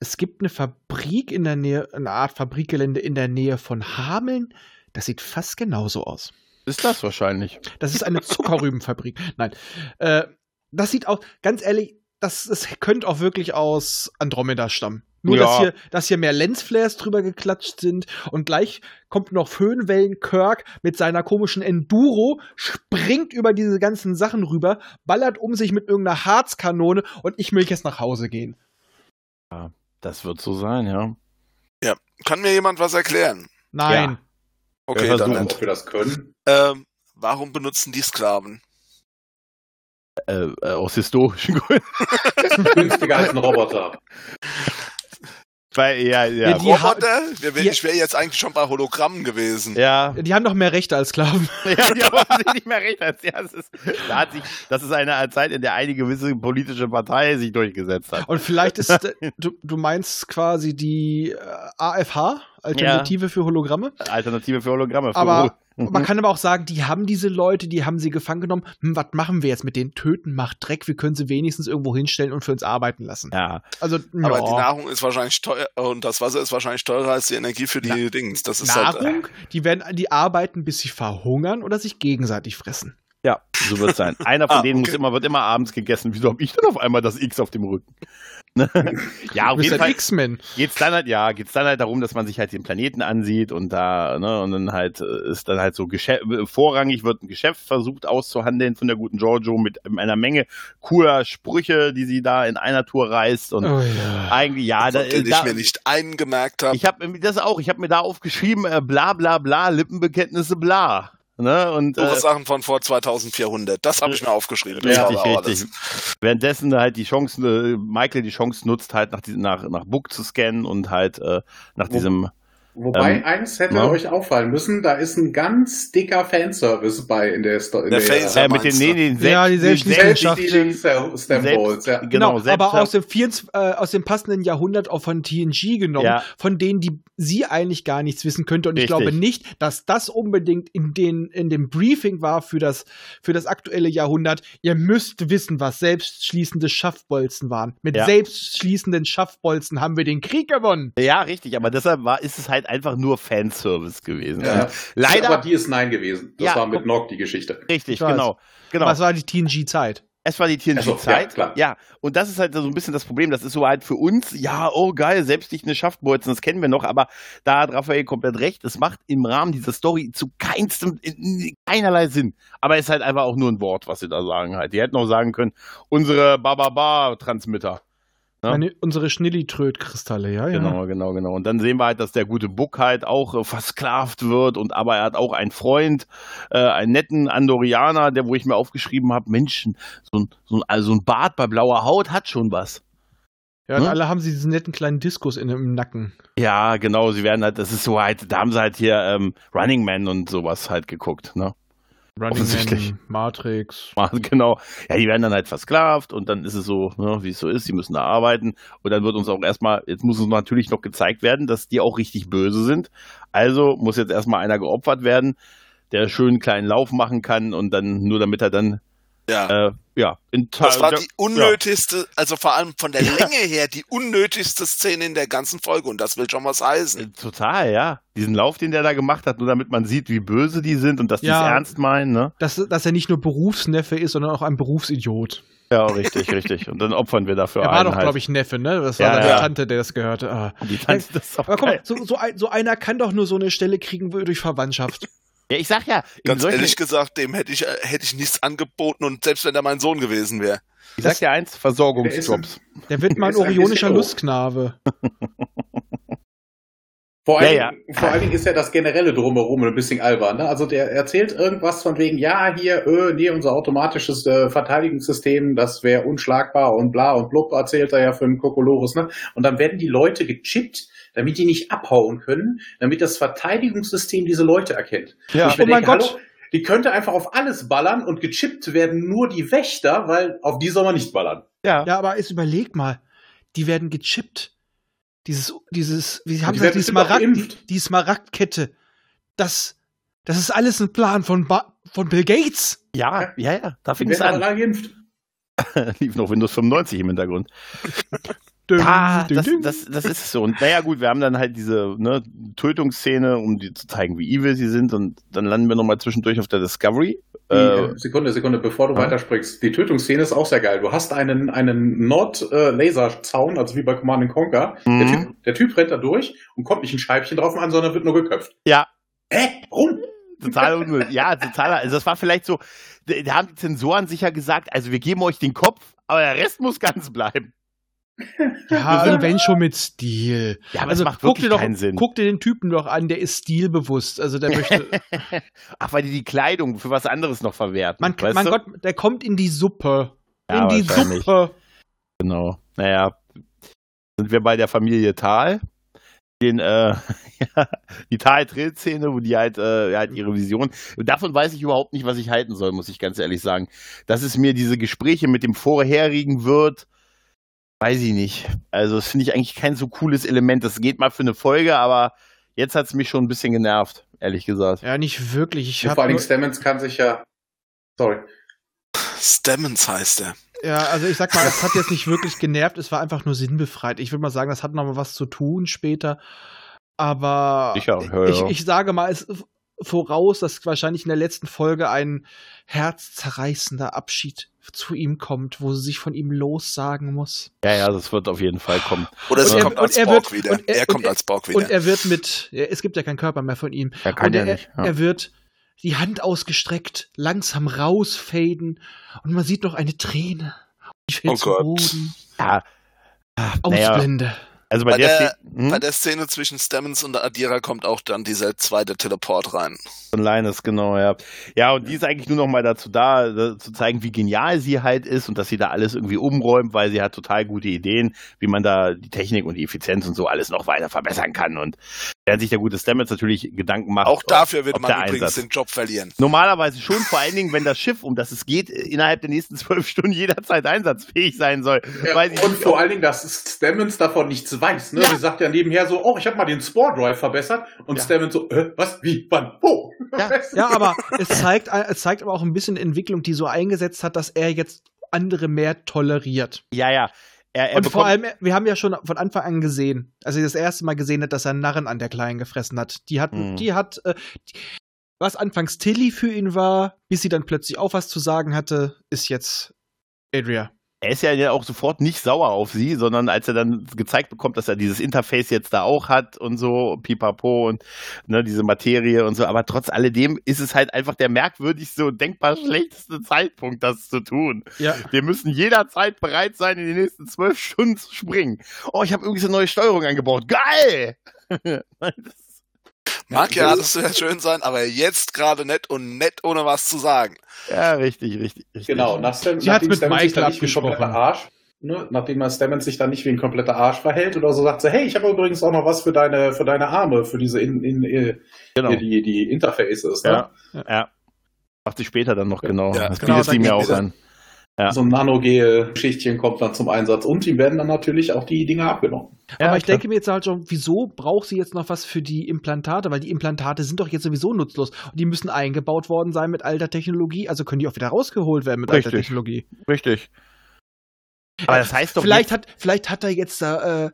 Es gibt eine Fabrik in der Nähe, eine Art Fabrikgelände in der Nähe von Hameln. Das sieht fast genauso aus. Ist das wahrscheinlich? Das ist eine Zuckerrübenfabrik. Nein. Äh, das sieht auch, ganz ehrlich, das, das könnte auch wirklich aus Andromeda stammen. Nur, ja. dass, hier, dass hier mehr Lensflares drüber geklatscht sind und gleich kommt noch Föhnwellen-Kirk mit seiner komischen Enduro, springt über diese ganzen Sachen rüber, ballert um sich mit irgendeiner Harzkanone und ich will jetzt nach Hause gehen. Ja, das wird so sein, ja. Ja, kann mir jemand was erklären? Nein. Ja. Okay, dann nicht. Ob wir das können. Ähm, warum benutzen die Sklaven? Äh, aus historischen Gründen. Günstiger als ein Roboter. Weil, ja, ja. Ja, die Roboter? Wir, die, ich wäre jetzt eigentlich schon bei Hologrammen gewesen. Ja. Die haben doch mehr Rechte als Sklaven. Ja, die haben nicht mehr Rechte als ja, das, ist, da hat sich, das ist eine Zeit, in der eine gewisse politische Partei sich durchgesetzt hat. Und vielleicht ist, du, du meinst quasi die A F H, Alternative ja. für Hologramme? Alternative für Hologramme. Für aber Hol- man kann aber auch sagen, die haben diese Leute, die haben sie gefangen genommen. Hm, was machen wir jetzt mit denen? Töten macht Dreck. Wir können sie wenigstens irgendwo hinstellen und für uns arbeiten lassen. Ja. Also, aber die Nahrung ist wahrscheinlich teuer und das Wasser ist wahrscheinlich teurer als die Energie für die Na- Dings. Das ist Nahrung, halt, äh. die werden, die arbeiten, bis sie verhungern oder sich gegenseitig fressen. Ja, so wird es sein. Einer von ah, denen okay. muss immer, wird immer abends gegessen. Wieso habe ich dann auf einmal das X auf dem Rücken? Ja, auf jeden Fall X-Men. Geht's dann halt, ja, geht's dann halt darum, dass man sich halt den Planeten ansieht und da, ne, und dann halt ist dann halt so Geschäft, vorrangig wird ein Geschäft versucht auszuhandeln von der guten Georgiou mit einer Menge cooler Sprüche, die sie da in einer Tour reißt und oh, ja. eigentlich, ja, da, den da, ich mir nicht einen gemerkt habe. Ich habe das auch, ich habe mir da aufgeschrieben, äh, bla, bla, bla, Lippenbekenntnisse, bla. Ne? Und, äh, Sachen von vor zweitausendvierhundert, das habe ich mir aufgeschrieben. Das richtig, richtig. Währenddessen halt die Chance, äh, Michael die Chance nutzt, halt nach, nach, nach Book zu scannen und halt äh, nach Wo, diesem... Wobei, ähm, eines hätte ja. euch auffallen müssen, da ist ein ganz dicker Fanservice bei in der... Sto- in der, der Phaser, äh, mit den, nee, den Sel- ja, die Selbstliebenschaftlichen Stambolts. Ja. Genau, genau aber aus dem, vierundzwanzig, äh, aus dem passenden Jahrhundert auch von T N G genommen, ja. von denen die sie eigentlich gar nichts wissen könnte. Und Richtig. ich glaube nicht, dass das unbedingt in, den, in dem Briefing war für das, für das aktuelle Jahrhundert. Ihr müsst wissen, was selbstschließende Schaffbolzen waren. Mit ja. selbstschließenden Schaffbolzen haben wir den Krieg gewonnen. Ja, richtig. Aber deshalb war, ist es halt einfach nur Fanservice gewesen. Ja. Leider. Aber die ist nein gewesen. Das ja, war mit Nog die Geschichte. Richtig, genau. genau. Was war die T N G-Zeit? Es war die T N G-Zeit, so, ja, ja. Und das ist halt so ein bisschen das Problem. Das ist so halt für uns, ja, oh geil, selbstlichtende Schaffbolzen, das kennen wir noch. Aber da hat Raphael komplett recht. Es macht im Rahmen dieser Story zu keinstem, keinerlei Sinn. Aber es ist halt einfach auch nur ein Wort, was sie da sagen halt. Die hätten auch sagen können, unsere Bababa-Transmitter. Ja? Meine, unsere Schnillitröd-Kristalle, ja, ja. Genau, genau, genau. Und dann sehen wir halt, dass der gute Book halt auch äh, versklavt wird. Und aber er hat auch einen Freund, äh, einen netten Andorianer, der, wo ich mir aufgeschrieben habe, Menschen, so ein, so ein, also ein Bart bei blauer Haut hat schon was. Ja, und hm? alle haben sie diesen netten kleinen Diskus in, im Nacken. Ja, genau, sie werden halt, das ist so halt, da haben sie halt hier ähm, Running Man und sowas halt geguckt, ne? Running Man, Matrix. Genau. Ja, die werden dann halt versklavt und dann ist es so, ne, wie es so ist, die müssen da arbeiten und dann wird uns auch erstmal, jetzt muss uns natürlich noch gezeigt werden, dass die auch richtig böse sind. Also muss jetzt erstmal einer geopfert werden, der schön kleinen Lauf machen kann und dann, nur damit er dann ja, äh, ja in Ta- das war die unnötigste, ja. also vor allem von der ja. Länge her, die unnötigste Szene in der ganzen Folge und das will schon was heißen. Total, ja. Diesen Lauf, den der da gemacht hat, nur damit man sieht, wie böse die sind und dass ja. die es ernst meinen. Ne? Dass, dass er nicht nur Berufsneffe ist, sondern auch ein Berufsidiot. Ja, richtig, richtig. Und dann opfern wir dafür einen. Er war einen doch, halt. glaube ich, Neffe, ne? Das war ja, die ja. Tante, der das gehörte. Ah. Die Tante, das ist auch Aber geil. Komm, so, so, ein, so einer kann doch nur so eine Stelle kriegen durch Verwandtschaft. Ja, ich sag ja. Ganz ehrlich gesagt, dem hätte ich, hätte ich nichts angeboten und selbst wenn er mein Sohn gewesen wäre. Ich sag dir eins, Versorgungsjobs. Der wird mal ein orionischer Lustknabe. Vor allen, ja, ja. vor allen Dingen ist ja das generelle Drumherum ein bisschen albern. Ne? Also der erzählt irgendwas von wegen, ja, hier, öh, nee, unser automatisches äh, Verteidigungssystem, das wäre unschlagbar und bla und blub, erzählt er ja für den Kokolores. Ne? Und dann werden die Leute gechippt. damit die nicht abhauen können, damit das Verteidigungssystem diese Leute erkennt. Ja. Ich oh mein denke, Gott. Hallo, die könnte einfach auf alles ballern und gechippt werden nur die Wächter, weil auf die soll man nicht ballern. Ja, ja, aber jetzt überleg mal, die werden gechippt. Dieses, dieses, wie haben sie die Smaragd, die, die Smaragdkette. Das, das ist alles ein Plan von, ba- von Bill Gates. Ja, ja, ja. Da fing es an. Lief noch Windows fünfundneunzig im Hintergrund. Dün, ah, dün, das, dün. Das, das ist so. Und naja, gut, wir haben dann halt diese ne, Tötungsszene, um die zu zeigen, wie evil sie sind. Und dann landen wir nochmal zwischendurch auf der Discovery. Die, äh, Sekunde, Sekunde, bevor du ja. weitersprichst. Die Tötungsszene ist auch sehr geil. Du hast einen, einen Nord-Laser-Zaun, also wie bei Command and Conquer. Mhm. Der, typ, der Typ rennt da durch und kommt nicht ein Scheibchen drauf an, sondern wird nur geköpft. Ja. Hä? Äh, warum? Total unmöglich. Ja, total. Also das war vielleicht so, da haben die Zensoren sicher gesagt, also wir geben euch den Kopf, aber der Rest muss ganz bleiben. Ja, und wenn schon mit Stil. Ja, aber also, das macht wirklich doch keinen Sinn. Guck dir den Typen doch an, der ist stilbewusst. Also der möchte. Ach, weil die die Kleidung für was anderes noch verwerten. Man, weißt mein du? Gott, der kommt in die Suppe. Ja, in die Suppe. Genau. Naja, sind wir bei der Familie Thal. Den, äh, die Tal-Trill-Szene, wo die halt, äh, halt ihre Vision. Davon weiß ich überhaupt nicht, was ich halten soll, muss ich ganz ehrlich sagen. Dass es mir diese Gespräche mit dem vorherigen wird, weiß ich nicht. Also das finde ich eigentlich kein so cooles Element. Das geht mal für eine Folge, aber jetzt hat es mich schon ein bisschen genervt, ehrlich gesagt. Ja, nicht wirklich. Ich vor allem Stamets kann sich ja... Sorry. Stamets heißt er. Ja, also ich sag mal, es hat jetzt nicht wirklich genervt, es war einfach nur sinnbefreit. Ich würde mal sagen, das hat noch mal was zu tun später. Aber ich, auch, ja, ich, ja. ich sage mal, es voraus, dass wahrscheinlich in der letzten Folge ein herzzerreißender Abschied zu ihm kommt, wo sie sich von ihm lossagen muss. Ja, ja, das wird auf jeden Fall kommen. Oder sie kommt als Borg wieder. Er kommt als Borg wieder. Und er wird mit, ja, es gibt ja keinen Körper mehr von ihm. Er kann ja nicht. Ja. Er wird die Hand ausgestreckt, langsam rausfaden und man sieht noch eine Träne. Ich fällt oh zu Gott. Boden. Ja. Ausblende. Naja. Also bei, bei, der der, Szene, hm? bei der Szene zwischen Stamets und Adira kommt auch dann dieser zweite Teleport rein. Von Linus, genau, ja. Ja, und die ist eigentlich nur noch mal dazu da, da, zu zeigen, wie genial sie halt ist und dass sie da alles irgendwie umräumt, weil sie hat total gute Ideen, wie man da die Technik und die Effizienz und so alles noch weiter verbessern kann. Und während sich der gute Stamets natürlich Gedanken macht. Auch dafür wird man übrigens Einsatz. Den Job verlieren. Normalerweise schon, vor allen Dingen, wenn das Schiff, um das es geht, innerhalb der nächsten zwölf Stunden jederzeit einsatzfähig sein soll. Ja, weil und vor auch, allen Dingen, dass Stamets davon nichts weiß, ne? Ja. Sie sagt ja nebenher so, oh, ich habe mal den Spore Drive verbessert und ja. Stamets so, äh, was, wie, wann, wo? Ja, ja, aber es zeigt, es zeigt aber auch ein bisschen Entwicklung, die so eingesetzt hat, dass er jetzt andere mehr toleriert. Ja, ja. Er, er und vor allem, wir haben ja schon von Anfang an gesehen, als er das erste Mal gesehen hat, dass er einen Narren an der Kleinen gefressen hat. Die hat, mhm. die hat, äh, die, was anfangs Tilly für ihn war, bis sie dann plötzlich auch was zu sagen hatte, ist jetzt Adria. Er ist ja auch sofort nicht sauer auf sie, sondern als er dann gezeigt bekommt, dass er dieses Interface jetzt da auch hat und so, pipapo und ne, diese Materie und so, aber trotz alledem ist es halt einfach der merkwürdigste und denkbar schlechteste Zeitpunkt, das zu tun. Ja. Wir müssen jederzeit bereit sein, in den nächsten zwölf Stunden zu springen. Oh, ich habe irgendwie so eine neue Steuerung eingebaut. Geil! Mag ja alles sehr schön sein, aber jetzt gerade nett und nett ohne was zu sagen. Ja, richtig, richtig. richtig. Genau, nach Stamets, sie hat mit Michael abgesprochen. Arsch, ne? Nachdem man Stamets sich dann nicht wie ein kompletter Arsch verhält oder so, sagt sie, hey, ich habe übrigens auch noch was für deine, für deine Arme, für diese in, in, in, genau. die, die Interfaces. Ne? Ja, ja. Macht sie später dann noch, genau. Ja, das bietet sie mir auch an. Ja. So ein Nanogel-Schichtchen kommt dann zum Einsatz und die werden dann natürlich auch die Dinger abgenommen. Ja, aber ich klar. denke mir jetzt halt schon, wieso braucht sie jetzt noch was für die Implantate? Weil die Implantate sind doch jetzt sowieso nutzlos und die müssen eingebaut worden sein mit alter Technologie, also können die auch wieder rausgeholt werden mit Richtig. alter Technologie. Richtig. Aber das heißt doch vielleicht nicht. Hat, vielleicht hat er jetzt da äh,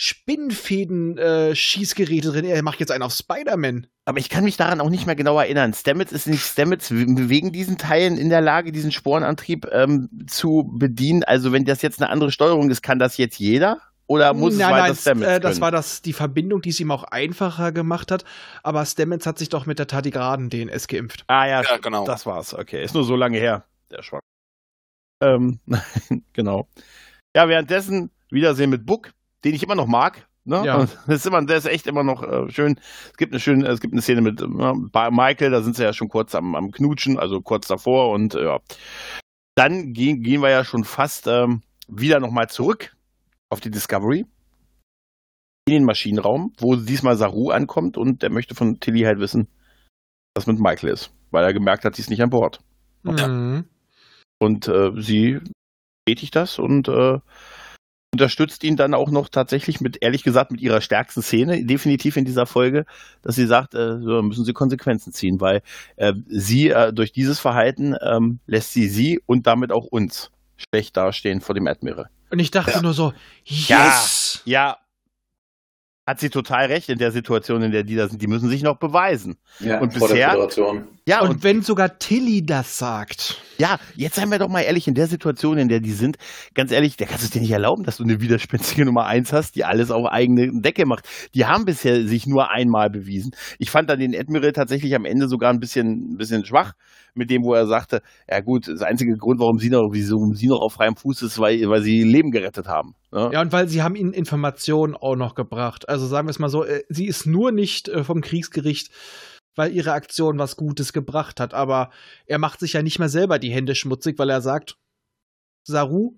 Spinnfäden-Schießgeräte äh, drin. Er macht jetzt einen auf Spider-Man. Aber ich kann mich daran auch nicht mehr genau erinnern. Stamets ist nicht Stamets wegen diesen Teilen in der Lage, diesen Sporenantrieb ähm, zu bedienen. Also wenn das jetzt eine andere Steuerung ist, kann das jetzt jeder? Oder muss nein, es weiter nein, Stamets Nein, äh, das war das, die Verbindung, die es ihm auch einfacher gemacht hat. Aber Stamets hat sich doch mit der Tardigraden-D N S geimpft. Ah ja, ja, genau. Das war's. Okay, ist nur so lange her. Der Schwank. Ähm, genau. Ja, währenddessen Wiedersehen mit Book, den ich immer noch mag. Ne? Ja. Das ist immer, der ist echt immer noch äh, schön. Es gibt eine schöne, es gibt eine Szene mit äh, Michael, da sind sie ja schon kurz am, am Knutschen, also kurz davor und ja. Dann gehen, gehen wir ja schon fast ähm, wieder nochmal zurück auf die Discovery. in den Maschinenraum, wo diesmal Saru ankommt und er möchte von Tilly halt wissen, was mit Michael ist, weil er gemerkt hat, sie ist nicht an Bord. Mhm. Und äh, sie bestätigt das und äh, unterstützt ihn dann auch noch tatsächlich mit, ehrlich gesagt, mit ihrer stärksten Szene, definitiv in dieser Folge, dass sie sagt, äh, so müssen sie Konsequenzen ziehen, weil äh, sie äh, durch dieses Verhalten äh, lässt sie sie und damit auch uns schlecht dastehen vor dem Admiral. Und ich dachte ja. nur so, yes! Ja, ja, hat sie total recht in der Situation, in der die da sind. Die müssen sich noch beweisen. Ja, und vor bisher, der Föderation. Ja, und, und wenn sogar Tilly das sagt. Ja, jetzt seien wir doch mal ehrlich, in der Situation, in der die sind, ganz ehrlich, da kannst du es dir nicht erlauben, dass du eine widerspenstige Nummer eins hast, die alles auf eigene Decke macht. Die haben bisher sich nur einmal bewiesen. Ich fand dann den Admiral tatsächlich am Ende sogar ein bisschen, ein bisschen schwach, mit dem, wo er sagte, ja gut, das einzige Grund, warum sie noch, warum sie noch auf freiem Fuß ist, weil, weil sie Leben gerettet haben. Ne? Ja, und weil sie haben ihnen Informationen auch noch gebracht. Also sagen wir es mal so, sie ist nur nicht vom Kriegsgericht, weil ihre Aktion was Gutes gebracht hat. Aber er macht sich ja nicht mehr selber die Hände schmutzig, weil er sagt, Saru,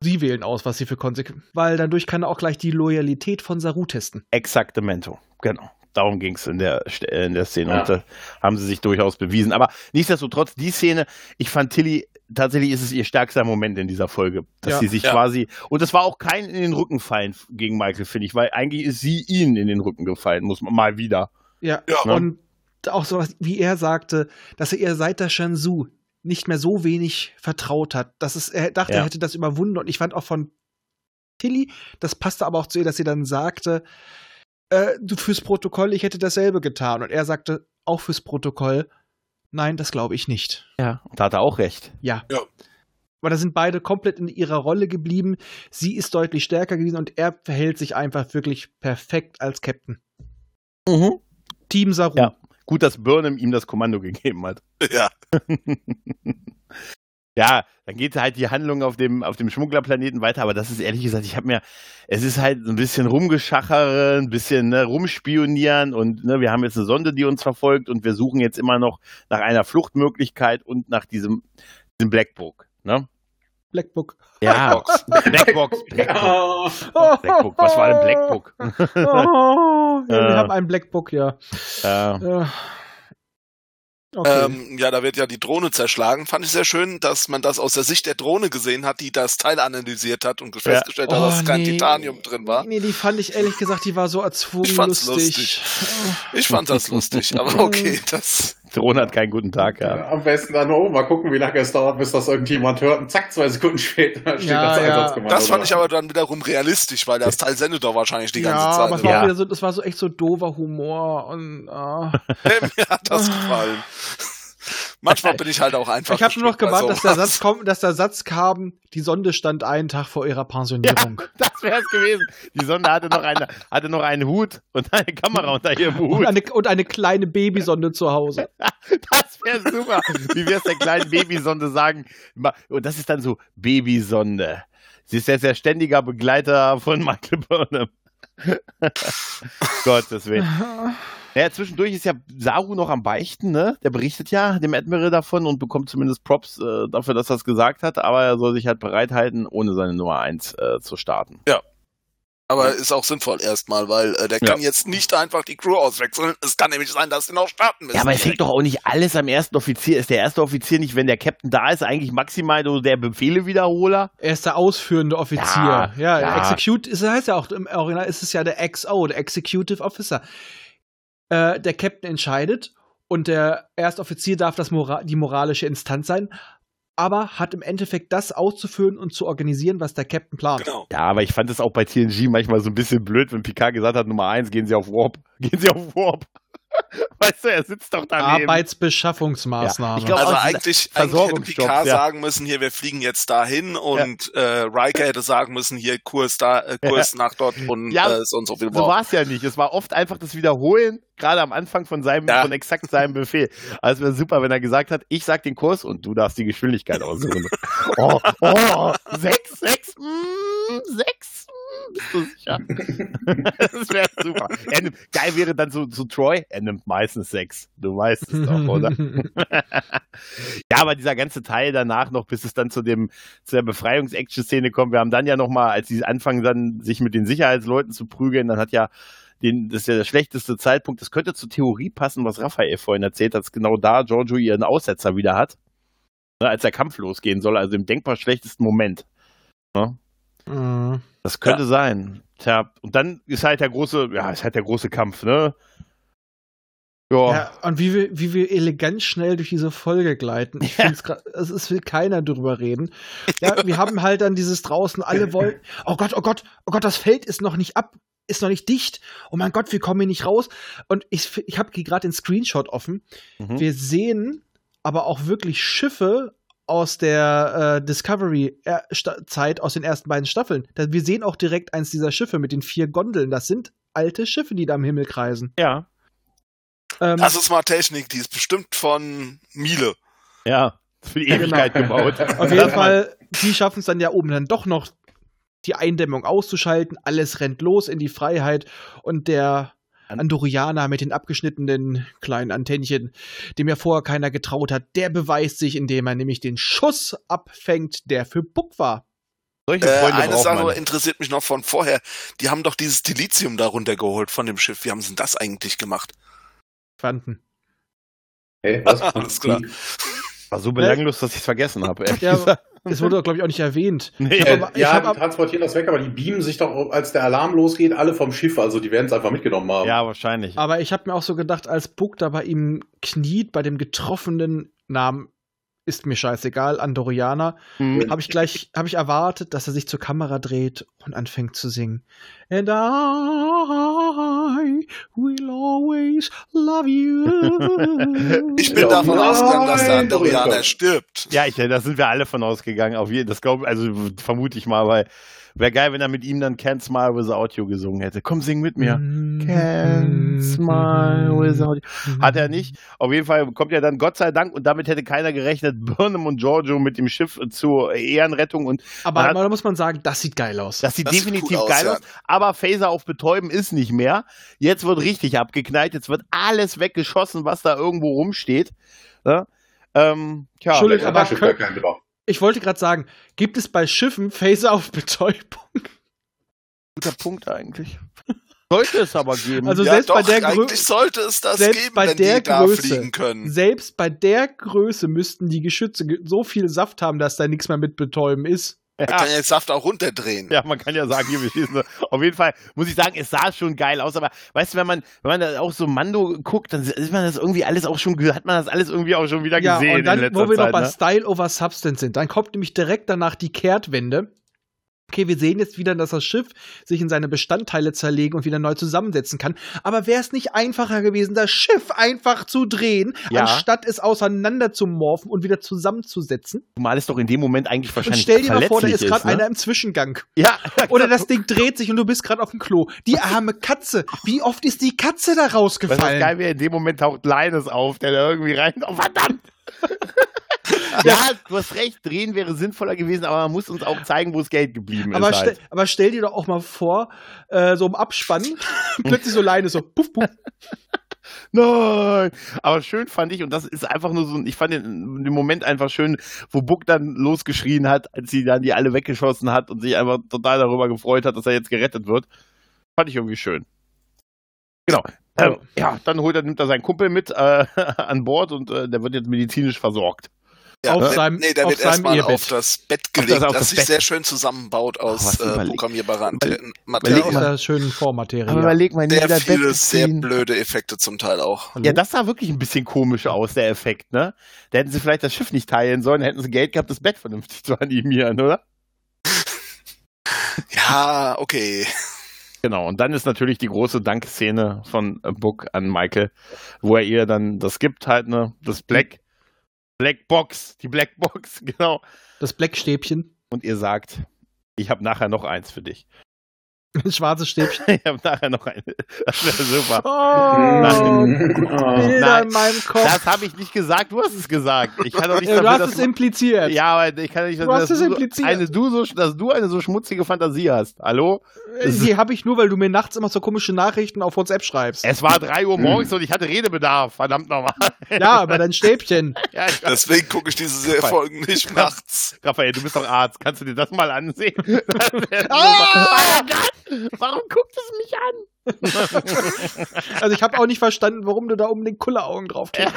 sie wählen aus, was sie für Konsequenzen. Weil dadurch kann er auch gleich die Loyalität von Saru testen. Exaktemento, genau. Darum ging es in der, in der Szene. Ja. Und da haben sie sich durchaus bewiesen. Aber nichtsdestotrotz, die Szene, ich fand Tilly, tatsächlich ist es ihr stärkster Moment in dieser Folge, dass ja. sie sich ja. quasi, und das war auch kein in den Rücken fallen gegen Michael, finde ich, weil eigentlich ist sie ihnen in den Rücken gefallen, muss man mal wieder. Ja, ja. Ne? Und auch so, wie er sagte, dass er ihr seit der Shenzhou nicht mehr so wenig vertraut hat, dass es, er dachte, ja. er hätte das überwunden. Und ich fand auch von Tilly, das passte aber auch zu ihr, dass sie dann sagte, Äh, du fürs Protokoll, ich hätte dasselbe getan. Und er sagte, auch fürs Protokoll, nein, das glaube ich nicht. Ja, und da hat er auch recht. Ja. ja. Aber da sind beide komplett in ihrer Rolle geblieben. Sie ist deutlich stärker gewesen und er verhält sich einfach wirklich perfekt als Captain. Mhm. Team Saru. Ja. Gut, dass Burnham ihm das Kommando gegeben hat. Ja. Ja, dann geht halt die Handlung auf dem, auf dem Schmugglerplaneten weiter, aber das ist ehrlich gesagt, ich habe mir, es ist halt ein bisschen rumgeschachere, ein bisschen ne, rumspionieren und ne, wir haben jetzt eine Sonde, die uns verfolgt und wir suchen jetzt immer noch nach einer Fluchtmöglichkeit und nach diesem, diesem Blackbook, ne? Blackbook. Ja, Blackbox. Blackbox. Blackbook. Blackbook. Was war denn Blackbook? Oh, ja, wir haben einen Blackbook, ja. Ja. ja. Okay. Ähm, ja, da wird ja die Drohne zerschlagen. Fand ich sehr schön, dass man das aus der Sicht der Drohne gesehen hat, die das Teil analysiert hat und festgestellt ja. oh, hat, dass nee. kein Titanium drin war. Nee, die fand ich ehrlich gesagt, die war so erzwungen ich fand's lustig. lustig. Ich fand das lustig, aber okay. das Drohne hat keinen guten Tag gehabt. Ja. Ja, am besten dann hoch, mal gucken, wie lange es dauert, bis das irgendjemand hört. Und zack, zwei Sekunden später steht ja, das ja. Einsatzkommando. Das fand ich aber dann wiederum realistisch, weil das Teil sendet doch wahrscheinlich die ganze ja, Zeit. Aber es war ja, aber so, das war so echt so doofer Humor. Und, ah. hey, mir hat das gefallen. Manchmal bin ich halt auch einfach. Ich habe nur noch gewartet, dass der Satz kommt, dass der Satz kam, die Sonde stand einen Tag vor ihrer Pensionierung. Ja, das wäre es gewesen. Die Sonde hatte noch eine, hatte noch einen Hut und eine Kamera unter ihrem Hut. Und eine, und eine kleine Babysonde zu Hause. Das wäre super. Wie wir es der kleinen Babysonde sagen. Und das ist dann so, Babysonde. Sie ist jetzt der ständiger Begleiter von Michael Burnham. Gottes Willen. Naja, zwischendurch ist ja Saru noch am Beichten, ne? Der berichtet ja dem Admiral davon und bekommt zumindest Props äh, dafür, dass er es gesagt hat, aber er soll sich halt bereithalten, ohne seine Nummer eins äh, zu starten. Ja. Aber ja. ist auch sinnvoll erstmal, weil äh, der ja. kann jetzt nicht einfach die Crew auswechseln. Es kann nämlich sein, dass sie noch starten müssen. Ja, aber es hängt doch auch nicht alles am ersten Offizier. Ist der erste Offizier nicht, wenn der Captain da ist, eigentlich maximal der Befehlewiederholer? Er ist der ausführende Offizier. Ja, ja, ja. Execute, das heißt ja auch, im Original ist es ja der X O, der Executive Officer. Der Captain entscheidet und der Erstoffizier darf das Mora- die moralische Instanz sein, aber hat im Endeffekt das auszuführen und zu organisieren, was der Captain plant. Genau. Ja, aber ich fand es auch bei T N G manchmal so ein bisschen blöd, wenn Picard gesagt hat, Nummer eins, gehen Sie auf Warp. Gehen Sie auf Warp. Weißt du, er sitzt doch daneben. Arbeitsbeschaffungsmaßnahmen. Ja, ich glaub, also eigentlich, eigentlich hätte Picard ja. sagen müssen, hier, wir fliegen jetzt dahin und ja. äh, Riker hätte sagen müssen, hier, Kurs da, äh, Kurs ja. nach dort und ja, äh, so und so viel. So war es ja nicht. Es war oft einfach das Wiederholen, gerade am Anfang von seinem, ja. von exakt seinem Befehl. Also es wäre super, wenn er gesagt hat, ich sag den Kurs und du darfst die Geschwindigkeit aussuchen. oh, oh, sechs, sechs, mm, sechs, mm. Bist du sicher? Das wäre super. Er nimmt, geil wäre dann so, so Troy, er nimmt meistens sechs. Du weißt es doch, oder? Ja, aber dieser ganze Teil danach noch, bis es dann zu dem zu der Befreiungs-Action-Szene kommt, wir haben dann ja nochmal, als sie anfangen dann sich mit den Sicherheitsleuten zu prügeln, dann hat ja Den, das ist ja der schlechteste Zeitpunkt. Das könnte zur Theorie passen, was Raphael vorhin erzählt hat, dass genau da Georgiou ihren Aussetzer wieder hat, ne, als der Kampf losgehen soll, also im denkbar schlechtesten Moment. Ne? Mhm. Das könnte ja sein. Tja, und dann ist halt der große, ja, ist halt der große Kampf, ne? Ja, ja, und wie wir, wie wir elegant schnell durch diese Folge gleiten. Ich ja. finde es gerade, es will keiner drüber reden. Ja, wir haben halt dann dieses draußen, alle wollen, oh Gott, oh Gott, oh Gott, das Feld ist noch nicht ab. ist noch nicht dicht. Oh mein Gott, wir kommen hier nicht raus. Und ich, ich habe gerade den Screenshot offen. Mhm. Wir sehen aber auch wirklich Schiffe aus der äh, Discovery-Zeit, aus den ersten beiden Staffeln. Da, wir sehen auch direkt eins dieser Schiffe mit den vier Gondeln. Das sind alte Schiffe, die da am Himmel kreisen. Ja. Ähm, das ist mal Technik, die ist bestimmt von Miele. Ja, für die Ewigkeit genau. gebaut. Auf jeden Fall, die schaffen es dann ja oben dann doch noch, die Eindämmung auszuschalten, alles rennt los in die Freiheit und der Andorianer mit den abgeschnittenen kleinen Antennchen, dem ja vorher keiner getraut hat, der beweist sich, indem er nämlich den Schuss abfängt, der für Book war. Solche Freunde äh, eine Sache man. interessiert mich noch von vorher. Die haben doch dieses Dilithium da runtergeholt von dem Schiff. Wie haben sie denn das eigentlich gemacht? Quanten. Hey, was? Alles klar. War so belanglos, dass ich es vergessen habe. Ja, es wurde, glaube ich, auch nicht erwähnt. Nee, ich hab, aber, ja, ich hab, die transportieren das weg, aber die beamen sich doch, als der Alarm losgeht, alle vom Schiff. Also die werden es einfach mitgenommen haben. Ja, wahrscheinlich. Aber ich habe mir auch so gedacht, als Book da bei ihm kniet, bei dem getroffenen Namen, ist mir scheißegal, Andorianer, mhm. habe ich gleich hab ich erwartet, dass er sich zur Kamera dreht und anfängt zu singen. And I will always love you. Ich bin davon ausgegangen, dass der Andorianer stirbt. Ja, ich, da sind wir alle von ausgegangen. Auf jeden, das glaube, also vermute ich mal, weil wäre geil, wenn er mit ihm dann Can't Smile Without You gesungen hätte. Komm, sing mit mir. Can't Smile Without You. Hat er nicht. Auf jeden Fall kommt ja dann Gott sei Dank, und damit hätte keiner gerechnet, Burnham und Georgiou mit dem Schiff zur Ehrenrettung. Und aber hat, da muss man sagen, das sieht geil aus. Das sieht das definitiv sieht cool geil aus. Ja. Aber Phaser auf Betäuben ist nicht mehr. Jetzt wird richtig abgeknallt. Jetzt wird alles weggeschossen, was da irgendwo rumsteht. Ja? Ähm, tja, Entschuldigung, aber drauf. Ich wollte gerade sagen, gibt es bei Schiffen Phaser auf Betäubung? Guter Punkt eigentlich. Sollte es aber geben. Also ja, selbst doch, bei der Größe sollte es das geben, wenn die da fliegen können. Selbst bei der Größe müssten die Geschütze so viel Saft haben, dass da nichts mehr mit betäuben ist. Man ja. kann ja den Saft auch runterdrehen. Ja, man kann ja sagen, hier, wir schießen. Auf jeden Fall muss ich sagen, es sah schon geil aus, aber weißt du, wenn man, wenn man da auch so Mando guckt, dann ist man das irgendwie alles auch schon, hat man das alles irgendwie auch schon wieder ja, gesehen. Ja, und dann, in letzter wo wir Zeit, noch bei ne? Style over Substance sind, dann kommt nämlich direkt danach die Kehrtwende. Okay, wir sehen jetzt wieder, dass das Schiff sich in seine Bestandteile zerlegen und wieder neu zusammensetzen kann. Aber wäre es nicht einfacher gewesen, das Schiff einfach zu drehen, ja. anstatt es auseinander zu morphen und wieder zusammenzusetzen? Mal ist doch in dem Moment eigentlich wahrscheinlich verletzlich. Und stell dir mal vor, da ist gerade ne? einer im Zwischengang. Ja. Oder das Ding dreht sich und du bist gerade auf dem Klo. Die arme Katze. Wie oft ist die Katze da rausgefallen? Was geil wäre, in dem Moment taucht Linus auf, der da irgendwie rein... Oh, verdammt! Ja, du hast recht, drehen wäre sinnvoller gewesen, aber man muss uns auch zeigen, wo das Geld geblieben aber ist. Halt. Ste- aber stell dir doch auch mal vor, äh, so im Abspann, plötzlich so Leine, so puff, puff. Nein! Aber schön fand ich, und das ist einfach nur so, ich fand den, den Moment einfach schön, wo Book dann losgeschrien hat, als sie dann die alle weggeschossen hat und sich einfach total darüber gefreut hat, dass er jetzt gerettet wird. Fand ich irgendwie schön. Genau. Ähm, ja, dann holt er, nimmt er seinen Kumpel mit äh, an Bord und äh, der wird jetzt medizinisch versorgt. Ja, auf seinem, nee, der auf wird erstmal auf das Bett gelegt, das, das, das sich Bett. sehr schön zusammenbaut aus oh, äh, programmierbarer Materie. Aus der schönen Vormaterie. Aber überleg mal, sehr viele Bett sehr blöde Effekte zum Teil auch. Hallo? Ja, das sah wirklich ein bisschen komisch aus, der Effekt, ne? Da hätten sie vielleicht das Schiff nicht teilen sollen, hätten sie Geld gehabt, das Bett vernünftig zu animieren, oder? Ja, okay. Genau, und dann ist natürlich die große Dank-Szene von Book an Michael, wo er ihr dann das gibt, halt, ne? Das Black. Blackbox, die Blackbox, genau. Das Blackstäbchen. Und ihr sagt, ich habe nachher noch eins für dich. Schwarzes Stäbchen. Ich habe nachher noch eine. Das wäre super. Oh, Bilder nein, in meinem Kopf. Das habe ich nicht gesagt, du hast es gesagt. Ich kann doch nicht sagen, du hast dass es du, impliziert. Ja, aber ich kann nicht sagen, dass, so, dass du eine so schmutzige Fantasie hast. Hallo? Das die habe ich nur, weil du mir nachts immer so komische Nachrichten auf WhatsApp schreibst. Es war drei Uhr morgens und ich hatte Redebedarf. Verdammt nochmal. Ja, aber dein Stäbchen. Ja, deswegen gucke ich diese Folgen nicht nachts. Raphael, du bist doch Arzt. Kannst du dir das mal ansehen? Das ah! Warum guckt es mich an? Also ich habe auch nicht verstanden, warum du da oben den Kulleraugen draufkriegst.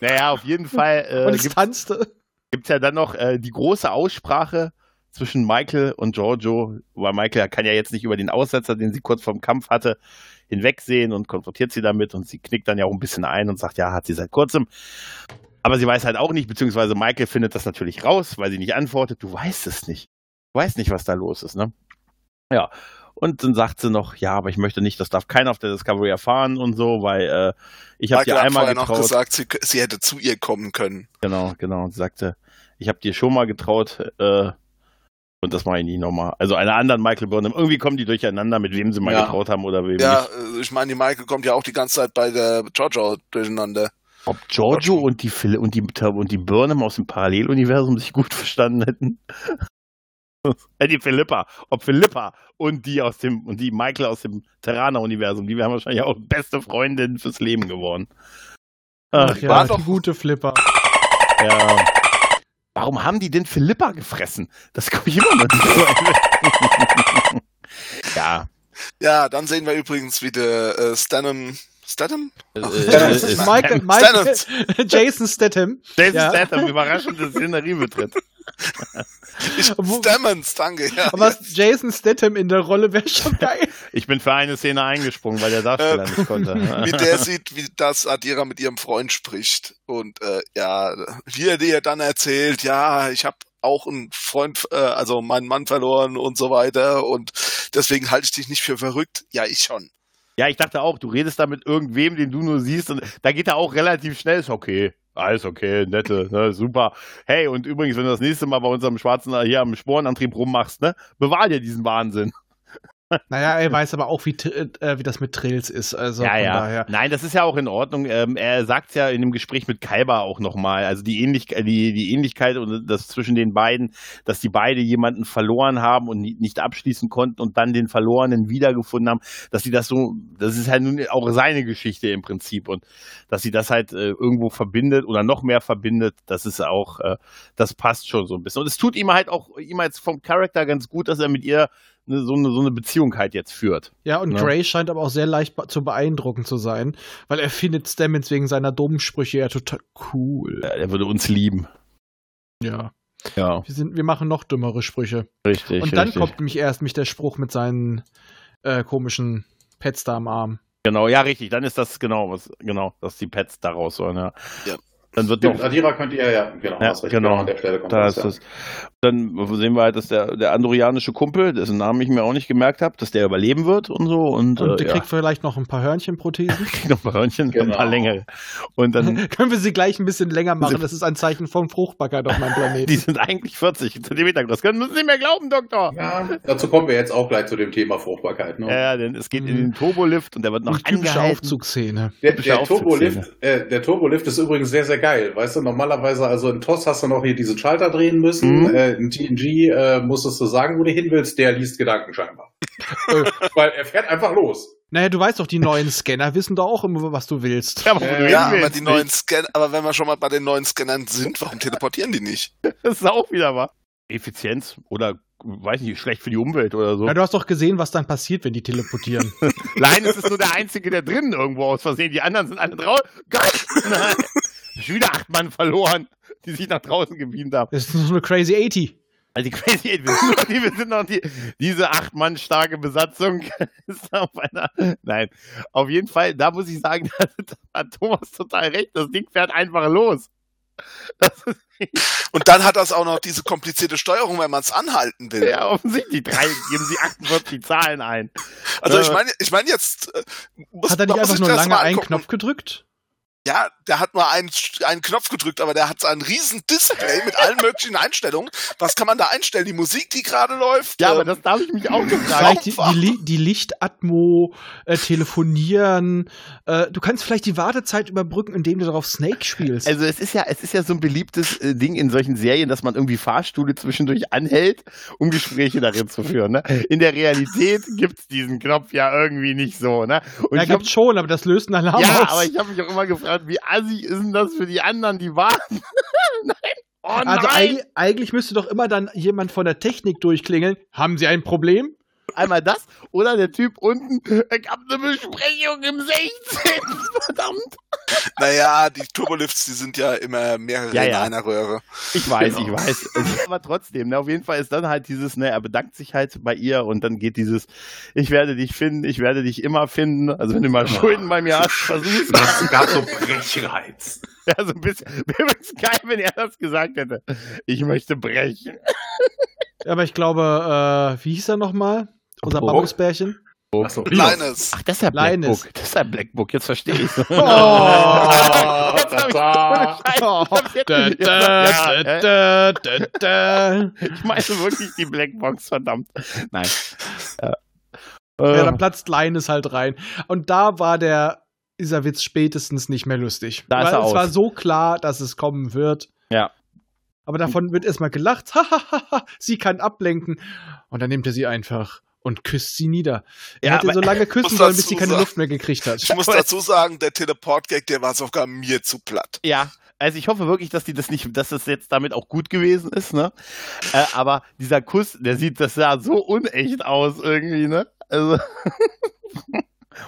Naja, auf jeden Fall äh, und es tanzte. Gibt's ja dann noch äh, die große Aussprache zwischen Michael und Georgiou, weil Michael kann ja jetzt nicht über den Aussetzer, den sie kurz vorm Kampf hatte, hinwegsehen und konfrontiert sie damit und sie knickt dann ja auch ein bisschen ein und sagt, ja, hat sie seit kurzem. Aber sie weiß halt auch nicht, beziehungsweise Michael findet das natürlich raus, weil sie nicht antwortet, du weißt es nicht. Du weißt nicht, was da los ist, ne? Ja, und dann sagt sie noch, ja, aber ich möchte nicht, das darf keiner auf der Discovery erfahren und so, weil äh, ich habe dir einmal getraut. Michael hat vorher noch gesagt, sie, sie hätte zu ihr kommen können. Genau, genau. Und sie sagte, ich habe dir schon mal getraut äh, und das mache ich nicht nochmal. Also einer anderen Michael Burnham. Irgendwie kommen die durcheinander, mit wem sie mal ja. getraut haben oder wem ja, nicht. Ja, ich meine, die Michael kommt ja auch die ganze Zeit bei der Georgiou durcheinander. Ob Georgiou und die, und, die, und die Burnham aus dem Paralleluniversum sich gut verstanden hätten? Die Philippa, ob Philippa und die aus dem und die Michael aus dem Terraner-Universum, die wären wahrscheinlich auch beste Freundinnen fürs Leben geworden. Ach, Ach ja, war doch gute Flipper. Ja. Warum haben die denn Philippa gefressen? Das komme ich immer noch nicht. Ja. Ja, dann sehen wir übrigens, wie der äh, Stanham Statham? Äh, äh, äh, Michael, Michael, Jason Statham. Jason ja. Statham, überraschendes Szeneriebetritt. Stamets, danke. Ja, aber yes. Jason Statham in der Rolle wäre schon geil. Ich bin für eine Szene eingesprungen, weil der Darsteller nicht konnte. Mit der sieht, wie das Adira mit ihrem Freund spricht. Und äh, ja, wie er dir dann erzählt, ja, ich habe auch einen Freund, äh, also meinen Mann verloren und so weiter. Und deswegen halte ich dich nicht für verrückt. Ja, ich schon. Ja, ich dachte auch, du redest da mit irgendwem, den du nur siehst und da geht er auch relativ schnell, ist okay, alles okay, nette, ne, super. Hey, und übrigens, wenn du das nächste Mal bei uns am schwarzen, hier am Sporenantrieb rummachst, ne, bewahr dir diesen Wahnsinn. Naja, er weiß aber auch, wie, äh, wie das mit Trills ist, also ja, von ja. daher. Nein, das ist ja auch in Ordnung, ähm, er sagt es ja in dem Gespräch mit Kalber auch nochmal, also die, Ähnlich- die, die Ähnlichkeit und das zwischen den beiden, dass die beide jemanden verloren haben und nicht abschließen konnten und dann den Verlorenen wiedergefunden haben, dass sie das so, das ist halt nun auch seine Geschichte im Prinzip und dass sie das halt äh, irgendwo verbindet oder noch mehr verbindet, das ist auch, äh, das passt schon so ein bisschen und es tut ihm halt auch, ihm als vom Charakter ganz gut, dass er mit ihr So eine, so eine Beziehung halt jetzt führt. Ja, und ne? Gray scheint aber auch sehr leicht be- zu beeindrucken zu sein, weil er findet Stamets wegen seiner dummen Sprüche ja total cool. Ja, er würde uns lieben. Ja. ja. Wir, sind, wir machen noch dümmere Sprüche. Richtig, Und dann richtig. kommt nämlich erst mich der Spruch mit seinen äh, komischen Pets da am Arm. Genau, ja, richtig. Dann ist das genau, was genau, dass die Pets da raus sollen, ja. ja. Dann wird noch, Adira könnt ihr ja, genau, ja, genau. An der Stelle kommt da das, ist das. Ja. Dann sehen wir halt, dass der, der andorianische Kumpel, dessen Namen ich mir auch nicht gemerkt habe, dass der überleben wird und so. Und, und der äh, kriegt ja. vielleicht noch ein paar Hörnchenprothesen. Kriegt noch ein paar Hörnchen, genau. ein paar längere. Und dann können wir sie gleich ein bisschen länger machen, sie, das ist ein Zeichen von Fruchtbarkeit auf meinem Planeten. Die sind eigentlich vierzig Zentimeter groß, das können wir nicht mehr glauben, Doktor. Ja, dazu kommen wir jetzt auch gleich zu dem Thema Fruchtbarkeit. Ne? Ja, denn es geht mhm. in den Turbolift und der wird noch und angehalten. Typische Aufzugsszene. Der, der, der, Turbolift, äh, der Turbolift ist übrigens sehr, sehr geil, weißt du, normalerweise, also in T O S hast du noch hier diesen Schalter drehen müssen, mhm. äh, in T N G äh, musstest du sagen, wo du hin willst, der liest Gedanken scheinbar. Weil er fährt einfach los. Naja, du weißt doch, die neuen Scanner wissen doch auch immer, was du willst. Ja, aber, äh, ja, aber die neuen Scanner, aber wenn wir schon mal bei den neuen Scannern sind, warum teleportieren die nicht? Das ist auch wieder wahr. Effizienz oder weiß nicht, schlecht für die Umwelt oder so. Ja, du hast doch gesehen, was dann passiert, wenn die teleportieren. Linus ist nur der Einzige, der drinnen irgendwo aus Versehen, die anderen sind alle draußen. Geil! Nein! Wieder acht Mann verloren, die sich nach draußen gebeamt haben. Das ist so eine Crazy achtzig. Also die Crazy achtzig, wir sind noch, die, wir sind noch die, diese acht Mann starke Besatzung ist auf einer, nein, auf jeden Fall, da muss ich sagen, da hat Thomas total recht, das Ding fährt einfach los. Das ist Und dann hat das auch noch diese komplizierte Steuerung, wenn man es anhalten will. Ja, offensichtlich. Drei geben sie achtundvierzig Zahlen ein. Also äh, ich meine ich mein jetzt... Muss, hat er nicht einfach nur lange einen Knopf gedrückt? ja, der hat mal einen, einen Knopf gedrückt, aber der hat ein riesen Display mit allen möglichen Einstellungen. Was kann man da einstellen? Die Musik, die gerade läuft? Ja, ähm, aber das darf ich mich auch gefragt. Die, die, die Lichtatmo, äh, telefonieren. Äh, du kannst vielleicht die Wartezeit überbrücken, indem du darauf Snake spielst. Also es ist ja, es ist ja so ein beliebtes äh, Ding in solchen Serien, dass man irgendwie Fahrstühle zwischendurch anhält, um Gespräche darin zu führen. Ne? In der Realität gibt's diesen Knopf ja irgendwie nicht so. Ne? Und ja, ich gibt's hab, schon, aber das löst einen Alarm ja, aus. Ja, aber ich habe mich auch immer gefragt, wie assi ist denn das für die anderen, die warten? Nein. Oh, also eig- eigentlich müsste doch immer dann jemand von der Technik durchklingeln. Haben Sie ein Problem? Einmal das oder der Typ unten, ich hab eine Besprechung im sechzehnten Verdammt. Naja, die Turbolifts, die sind ja immer mehrere ja, ja. in einer Röhre. Ich weiß, genau. ich weiß. Aber trotzdem, ne, auf jeden Fall ist dann halt dieses, ne, er bedankt sich halt bei ihr und dann geht dieses, ich werde dich finden, ich werde dich immer finden. Also wenn du mal Schulden bei mir hast, versuch's. Das gab so Brechreiz. Ja, so ein bisschen. Wäre es geil, wenn er das gesagt hätte. Ich möchte brechen. Aber ich glaube, äh, wie hieß er nochmal? Unser Bambusbärchen? Achso, Linus. Ach, das ist ja Blackbook. Das ist ja Blackbook, jetzt verstehe ich es. Oh! Ich meine wirklich die Blackbox, verdammt. Nein. Ja, dann platzt Linus halt rein. Und da war der, dieser Witz spätestens nicht mehr lustig. Da ist er aus. Es war so klar, dass es kommen wird. Ja. Aber davon wird erstmal gelacht. Sie kann ablenken. Und dann nimmt er sie einfach und küsst sie nieder. Er ja, hätte so lange küssen sollen, bis sie keine sagen, Luft mehr gekriegt hat. Ich muss dazu sagen, der Teleport-Gag, der war sogar mir zu platt. Ja. Also ich hoffe wirklich, dass die das nicht, dass das jetzt damit auch gut gewesen ist, ne? Äh, aber dieser Kuss, der sieht, das sah so unecht aus irgendwie, ne? Also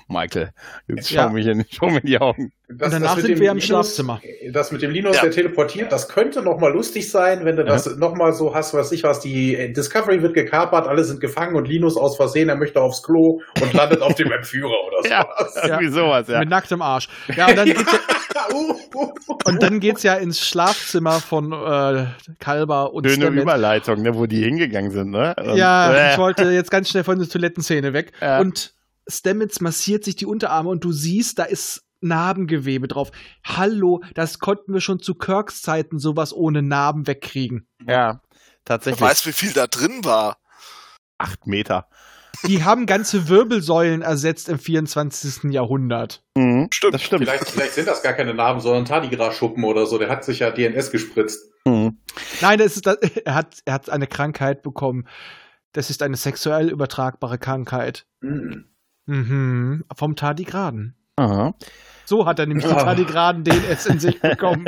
Michael, jetzt ja. schau, mich in, schau mir in die Augen. Das, danach sind wir im Linus, Schlafzimmer. Das mit dem Linus, ja. der teleportiert, das könnte nochmal lustig sein, wenn du das ja. nochmal so hast, was ich was, die Discovery wird gekapert, alle sind gefangen und Linus aus Versehen, er möchte aufs Klo und landet auf dem Entführer oder sowas. Ja, irgendwie sowas, ja. Mit nacktem Arsch. Ja, und dann geht's ja, und dann geht's ja ins Schlafzimmer von äh, Kalba und Stamets. Schöne Überleitung, ne, wo die hingegangen sind, ne? Und, ja, äh. ich wollte jetzt ganz schnell von der Toilettenszene weg. Ja. Und Stamets massiert sich die Unterarme und du siehst, da ist Narbengewebe drauf. Hallo, das konnten wir schon zu Kirks Zeiten sowas ohne Narben wegkriegen. Ja, tatsächlich. Du weißt, wie viel da drin war? Acht Meter. Die haben ganze Wirbelsäulen ersetzt im vierundzwanzigsten Jahrhundert. Mhm, stimmt, das stimmt. Vielleicht, vielleicht sind das gar keine Narben, sondern Tardigrade-Schuppen oder so. Der hat sich ja D N S gespritzt. Mhm. Nein, das ist, das, er, hat, er hat eine Krankheit bekommen. Das ist eine sexuell übertragbare Krankheit. Mhm. Mhm, vom Tardigraden. Aha. So hat er nämlich den Tardigraden D N S in sich bekommen.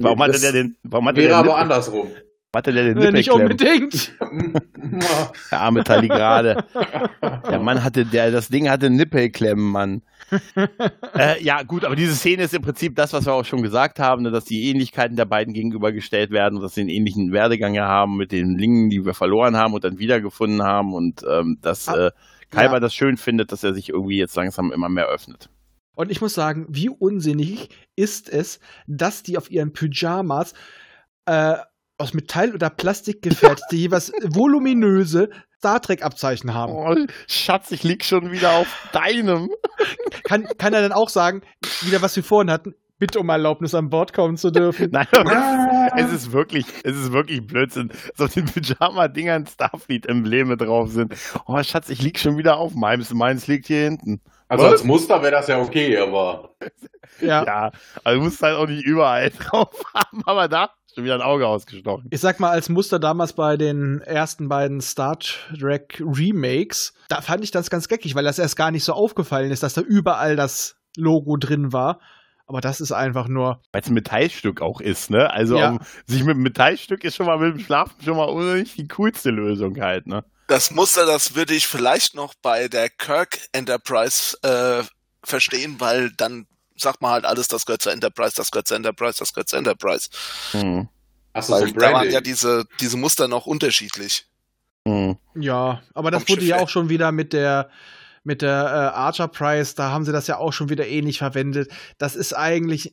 Warum hatte der den? Warum hatte wäre der aber Lippen? Andersrum. Hatte der den Lippen nicht unbedingt. Der arme Tardigrade. Der Mann hatte, der, das Ding hatte Nippelklemmen, Mann. äh, ja, gut, aber diese Szene ist im Prinzip das, was wir auch schon gesagt haben, ne, dass die Ähnlichkeiten der beiden gegenübergestellt werden, dass sie einen ähnlichen Werdegang haben mit den Dingen, die wir verloren haben und dann wiedergefunden haben und ähm, das. Ah. Äh, Kalber ja. das schön findet, dass er sich irgendwie jetzt langsam immer mehr öffnet. Und ich muss sagen, wie unsinnig ist es, dass die auf ihren Pyjamas äh, aus Metall oder Plastik gefertigte, jeweils voluminöse Star Trek-Abzeichen haben. Oh, Schatz, ich lieg schon wieder auf deinem. Kann, kann er dann auch sagen, wieder was wir vorhin hatten, bitte um Erlaubnis an Bord kommen zu dürfen. Nein, aber es, es ist wirklich, es ist wirklich Blödsinn, dass auf den Pyjama-Dingern Starfleet-Embleme drauf sind. Oh Schatz, ich lieg schon wieder auf meins, meins liegt hier hinten. Also was? Als Muster wäre das ja okay, aber ja, ja also du musst halt auch nicht überall drauf haben, aber da ist schon wieder ein Auge ausgestochen. Ich sag mal, als Muster damals bei den ersten beiden Star Trek Remakes, da fand ich das ganz geckig, weil das erst gar nicht so aufgefallen ist, dass da überall das Logo drin war. Aber das ist einfach nur... Weil es ein Metallstück auch ist, ne? Also ja. um, sich mit einem Metallstück ist schon mal mit dem Schlafen schon mal unheimlich die coolste Lösung halt, ne? Das Muster, das würde ich vielleicht noch bei der Kirk Enterprise äh, verstehen, weil dann sagt man halt alles, das gehört zur Enterprise, das gehört zur Enterprise, das gehört zur Enterprise. Hm. Achso, so ein Branding. Da waren ja diese, diese Muster noch unterschiedlich. Hm. Ja, aber das Vom wurde Schiff, ja auch schon wieder mit der... mit der äh, Archer Prize, da haben sie das ja auch schon wieder ähnlich verwendet. Das ist eigentlich,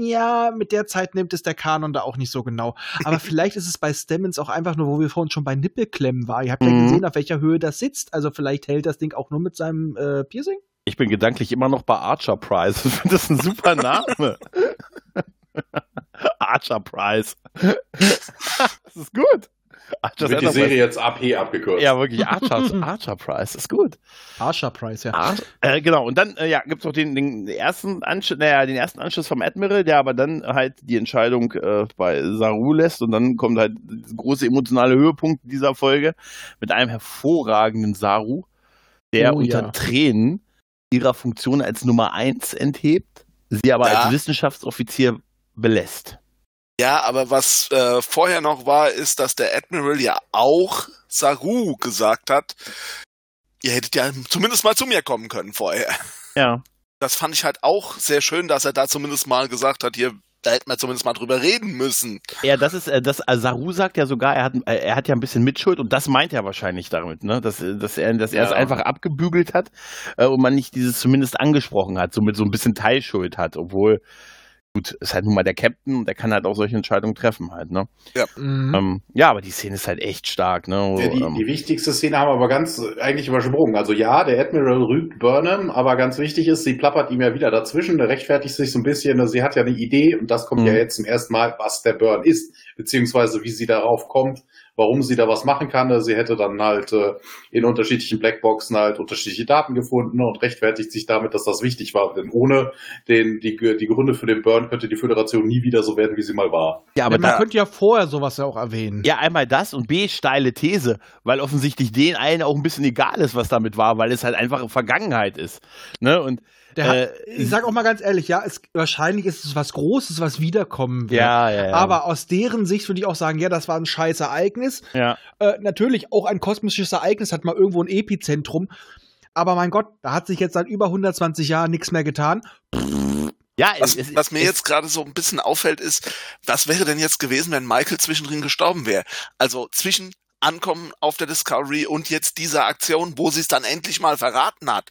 ja, mit der Zeit nimmt es der Kanon da auch nicht so genau. Aber vielleicht ist es bei Stamets auch einfach nur, wo wir vorhin schon bei Nippelklemmen waren. Ihr habt ja mhm. gesehen, auf welcher Höhe das sitzt. Also vielleicht hält das Ding auch nur mit seinem äh, Piercing? Ich bin gedanklich immer noch bei Archer Prize. Ich finde das ein super Name. Archer Prize. Das ist gut. Archer wird die Serie jetzt A P abgekürzt. Ja, wirklich. Archer, Archer Prize ist gut. Archer Prize, ja. Archer, äh, genau. Und dann äh, ja, gibt es noch den, den, ersten Ansch- naja, den ersten Anschluss vom Admiral, der aber dann halt die Entscheidung äh, bei Saru lässt. Und dann kommt halt der große emotionale Höhepunkt dieser Folge mit einem hervorragenden Saru, der oh, unter ja. Tränen ihrer Funktion als Nummer eins enthebt, sie aber ja. als Wissenschaftsoffizier belässt. Ja, aber was äh, vorher noch war, ist, dass der Admiral ja auch Saru gesagt hat, ihr hättet ja zumindest mal zu mir kommen können vorher. Ja. Das fand ich halt auch sehr schön, dass er da zumindest mal gesagt hat, hier, da hätten wir zumindest mal drüber reden müssen. Ja, das ist, das, also Saru sagt ja sogar, er hat, er hat ja ein bisschen Mitschuld und das meint er wahrscheinlich damit, ne? Dass, dass er, dass er ja. es einfach abgebügelt hat und man nicht dieses zumindest angesprochen hat, somit so ein bisschen Teilschuld hat, obwohl. Gut, ist halt nun mal der Captain und der kann halt auch solche Entscheidungen treffen halt, ne? Ja. Mhm. Ähm, ja, aber die Szene ist halt echt stark, ne? Ja, die, ähm. die wichtigste Szene haben wir aber ganz eigentlich übersprungen. Also ja, der Admiral rügt Burnham, aber ganz wichtig ist, sie plappert ihm ja wieder dazwischen, da rechtfertigt sich so ein bisschen, also sie hat ja eine Idee und das kommt mhm. ja jetzt zum ersten Mal, was der Burn ist, beziehungsweise wie sie darauf kommt, warum sie da was machen kann. Sie hätte dann halt äh, in unterschiedlichen Blackboxen halt unterschiedliche Daten gefunden und rechtfertigt sich damit, dass das wichtig war. Denn ohne den, die, die Gründe für den Burn könnte die Föderation nie wieder so werden, wie sie mal war. Ja, aber ja, man da, könnte ja vorher sowas ja auch erwähnen. Ja, einmal das und B, steile These, weil offensichtlich den allen auch ein bisschen egal ist, was damit war, weil es halt einfach Vergangenheit ist. Ne? Und Der hat, äh, ich sag auch mal ganz ehrlich, ja, es, wahrscheinlich ist es was Großes, was wiederkommen wird. Ja, ja, ja. Aber aus deren Sicht würde ich auch sagen, ja, das war ein scheiß Ereignis. Ja. Äh, natürlich, auch ein kosmisches Ereignis hat mal irgendwo ein Epizentrum. Aber mein Gott, da hat sich jetzt seit über hundertzwanzig Jahren nichts mehr getan. Ja, was, es, es, was mir es, jetzt gerade so ein bisschen auffällt, ist, was wäre denn jetzt gewesen, wenn Michael zwischendrin gestorben wäre? Also zwischen Ankommen auf der Discovery und jetzt dieser Aktion, wo sie es dann endlich mal verraten hat.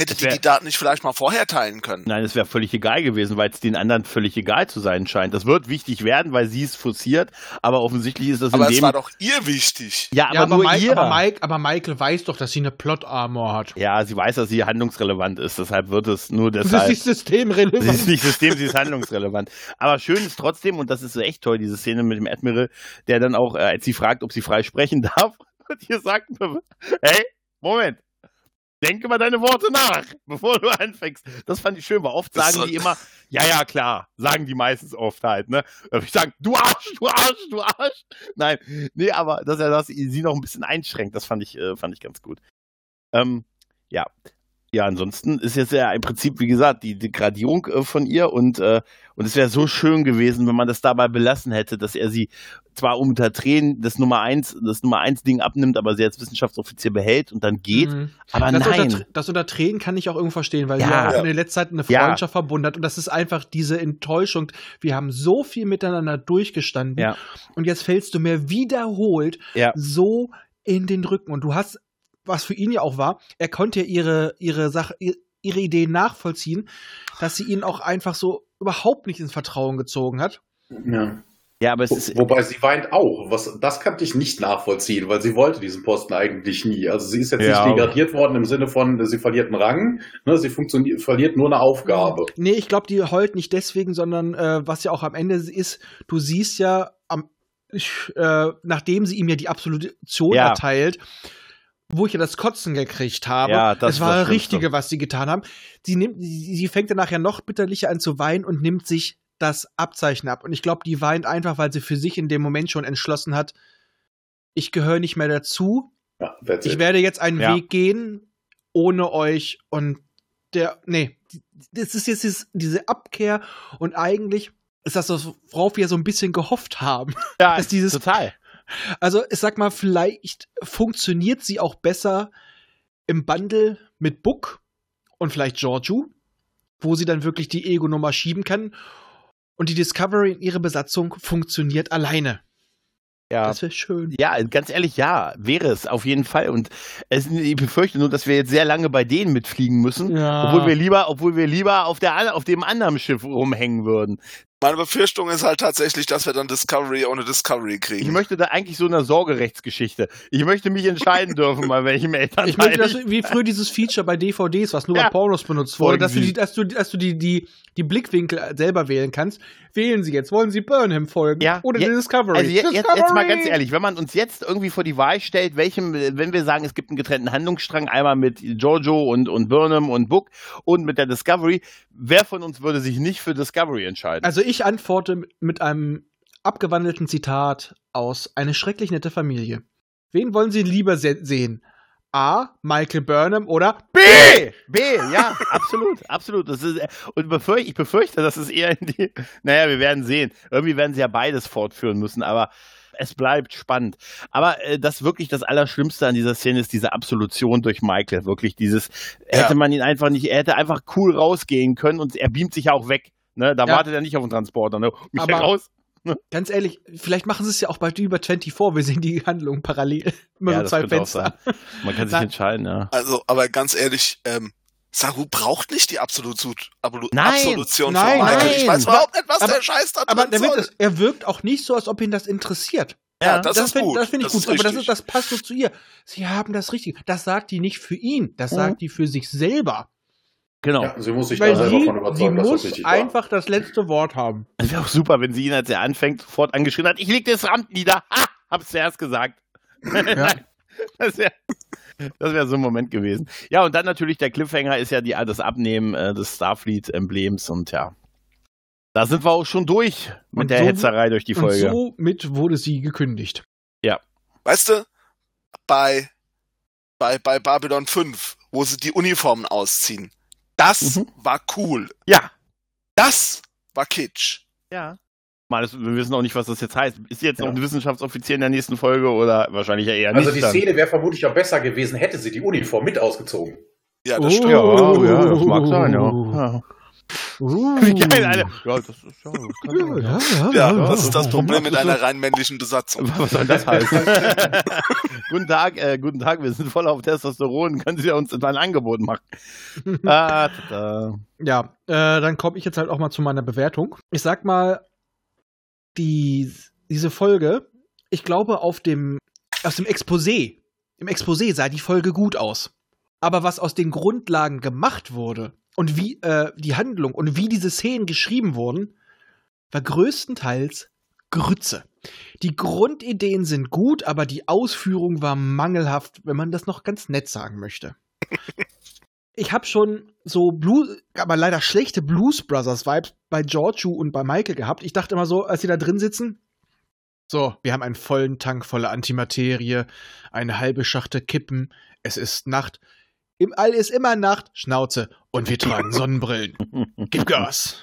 Hättet ihr die Daten nicht vielleicht mal vorher teilen können? Nein, es wäre völlig egal gewesen, weil es den anderen völlig egal zu sein scheint. Das wird wichtig werden, weil sie es forciert, aber offensichtlich ist das aber in dem... Aber es war doch ihr wichtig. Ja, aber, ja, aber nur Mike, ihr. Aber, Mike, aber Michael weiß doch, dass sie eine Plot-Armor hat. Ja, sie weiß, dass sie handlungsrelevant ist, deshalb wird es nur deshalb... Sie ist nicht systemrelevant. Sie ist nicht system, sie ist handlungsrelevant. Aber schön ist trotzdem, und das ist echt toll, diese Szene mit dem Admiral, der dann auch, als sie fragt, ob sie frei sprechen darf, und ihr sagt, hey, Moment. Denke mal deine Worte nach, bevor du anfängst. Das fand ich schön, weil oft sagen die immer, ja, ja, klar, sagen die meistens oft halt, ne? Ich sage, du Arsch, du Arsch, du Arsch. Nein, nee, aber dass er das sie noch ein bisschen einschränkt, das fand ich, äh, fand ich ganz gut. Ähm, ja. Ja, ansonsten ist jetzt ja im Prinzip, wie gesagt, die Degradierung äh, von ihr und, äh, und es wäre so schön gewesen, wenn man das dabei belassen hätte, dass er sie zwar unter Tränen das Nummer eins, das Nummer eins Ding abnimmt, aber sie als Wissenschaftsoffizier behält und dann geht. Mhm. Aber das nein. Unter, das unter Tränen kann ich auch irgendwo verstehen, weil ja. sie ja in der letzten Zeit eine Freundschaft ja. verbunden hat und das ist einfach diese Enttäuschung. Wir haben so viel miteinander durchgestanden ja. und jetzt fällst du mir wiederholt ja. so in den Rücken und du hast was für ihn ja auch war, er konnte ja ihre, ihre Sache, ihre Ideen nachvollziehen, dass sie ihn auch einfach so überhaupt nicht ins Vertrauen gezogen hat. Ja. Ja, aber es Wo, ist wobei sie weint auch. Was, das kann ich nicht nachvollziehen, weil sie wollte diesen Posten eigentlich nie. Also sie ist jetzt ja, nicht degradiert worden im Sinne von, sie verliert einen Rang, ne, sie funktioniert, verliert nur eine Aufgabe. Nee, ich glaube, die heult nicht deswegen, sondern äh, was ja auch am Ende ist, du siehst ja, am, ich, äh, nachdem sie ihm ja die Absolution ja. erteilt, wo ich ja das Kotzen gekriegt habe. Ja, das es war das Richtige, was sie getan haben. Sie, nimmt, sie fängt danach ja noch bitterlicher an zu weinen und nimmt sich das Abzeichen ab. Und ich glaube, die weint einfach, weil sie für sich in dem Moment schon entschlossen hat, ich gehöre nicht mehr dazu. Ja, ich it. werde jetzt einen ja. Weg gehen ohne euch. Und der, nee, das ist jetzt dieses, diese Abkehr. Und eigentlich ist das, worauf wir so ein bisschen gehofft haben. Ja, dass dieses, total. Also, ich sag mal, vielleicht funktioniert sie auch besser im Bundle mit Book und vielleicht Georgiou, wo sie dann wirklich die Ego-Nummer schieben kann. Und die Discovery in ihre Besatzung funktioniert alleine. Ja. Das wäre schön. Ja, ganz ehrlich, ja, wäre es auf jeden Fall. Und es, ich befürchte nur, dass wir jetzt sehr lange bei denen mitfliegen müssen, ja. obwohl wir lieber, obwohl wir lieber auf, der, auf dem anderen Schiff rumhängen würden. Meine Befürchtung ist halt tatsächlich, dass wir dann Discovery ohne Discovery kriegen. Ich möchte da eigentlich so eine Sorgerechtsgeschichte. Ich möchte mich entscheiden dürfen, bei welchem Elternteil. Ich möchte, dass du, wie früher dieses Feature bei D V Ds, was nur ja. bei Pornos benutzt wurde, dass du, die, dass du, dass du die, die, die Blickwinkel selber wählen kannst. Wählen Sie jetzt. Wollen Sie Burnham folgen ja. oder je, Discovery? Also je, Discovery. Jetzt, jetzt mal ganz ehrlich, wenn man uns jetzt irgendwie vor die Wahl stellt, welchem, wenn wir sagen, es gibt einen getrennten Handlungsstrang, einmal mit Georgiou und, und Burnham und Book und mit der Discovery, wer von uns würde sich nicht für Discovery entscheiden? Also ich antworte mit einem abgewandelten Zitat aus Eine schrecklich nette Familie. Wen wollen Sie lieber se- sehen? A, Michael Burnham oder B? B, ja, absolut, absolut. Das ist, und befür, ich befürchte, das ist eher in die, naja, wir werden sehen. Irgendwie werden sie ja beides fortführen müssen, aber es bleibt spannend. Aber äh, das wirklich das Allerschlimmste an dieser Szene ist diese Absolution durch Michael. Wirklich dieses, ja. hätte man ihn einfach nicht, er hätte einfach cool rausgehen können und er beamt sich auch weg. Ne, da ja. wartet er nicht auf den Transporter. Ne? Mich aber raus. Ne? Ganz ehrlich, vielleicht machen sie es ja auch bald über vierundzwanzig. Wir sehen die Handlung parallel. Immer ja, nur zwei Fenster. Man kann sich entscheiden, ja. Also, aber ganz ehrlich, ähm, Saru braucht nicht die Absolution Abolu- von Michael. Ich weiß überhaupt nicht, was aber, der Scheiß da drin aber soll. Das, er wirkt auch nicht so, als ob ihn das interessiert. Ja, ja das, das ist find, gut. Das finde ich das gut. Aber das, ist, das passt so zu ihr. Sie haben das Richtige. Das sagt die nicht für ihn. Das mhm. sagt die für sich selber. Genau. Ja, sie muss sich Weil da selber sie, von überzeugen, dass das richtig war. Sie muss einfach das letzte Wort haben. Das wäre auch super, wenn sie ihn, als er anfängt, sofort angeschrien hat, ich leg das Amt nieder. Ha! Hab's zuerst gesagt. Ja. Das wäre das wär so ein Moment gewesen. Ja, und dann natürlich der Cliffhanger ist ja die, das Abnehmen äh, des Starfleet-Emblems und ja. Da sind wir auch schon durch mit und der so, Hetzerei durch die Folge. Und somit wurde sie gekündigt. Ja. Weißt du, bei, bei, bei Babylon fünf, wo sie die Uniformen ausziehen, Das mhm. war cool. Ja. Das war Kitsch. Ja. Mal, wir wissen auch nicht, was das jetzt heißt. Ist jetzt ja. noch ein Wissenschaftsoffizier in der nächsten Folge oder wahrscheinlich ja eher nicht. Also die dann. Szene wäre vermutlich auch besser gewesen, hätte sie die Uniform mit ausgezogen. Ja, das oh, stimmt. Ja, ja, das mag sein, ja. ja. Uh. Wie geil, Alter. Ja, das ist, ja, das, ja, ja, ja, ja, ja, das ist das Problem mit einer rein männlichen Besatzung. Was soll das heißen? Guten Tag, äh, guten Tag, wir sind voll auf Testosteron. Können Sie uns ein Angebot machen? ah, ja, äh, dann komme ich jetzt halt auch mal zu meiner Bewertung. Ich sag mal, die, diese Folge, ich glaube, auf dem, aus dem Exposé, im Exposé sah die Folge gut aus. Aber was aus den Grundlagen gemacht wurde, und wie äh, die Handlung und wie diese Szenen geschrieben wurden, war größtenteils Grütze. Die Grundideen sind gut, aber die Ausführung war mangelhaft, wenn man das noch ganz nett sagen möchte. Ich habe schon so, Blue, aber leider schlechte Blues Brothers Vibes bei Georgiou und bei Michael gehabt. Ich dachte immer so, als sie da drin sitzen, so, wir haben einen vollen Tank voller Antimaterie, eine halbe Schachtel Kippen, es ist Nacht, im All ist immer Nacht, Schnauze, und wir tragen Sonnenbrillen. Gib Gas.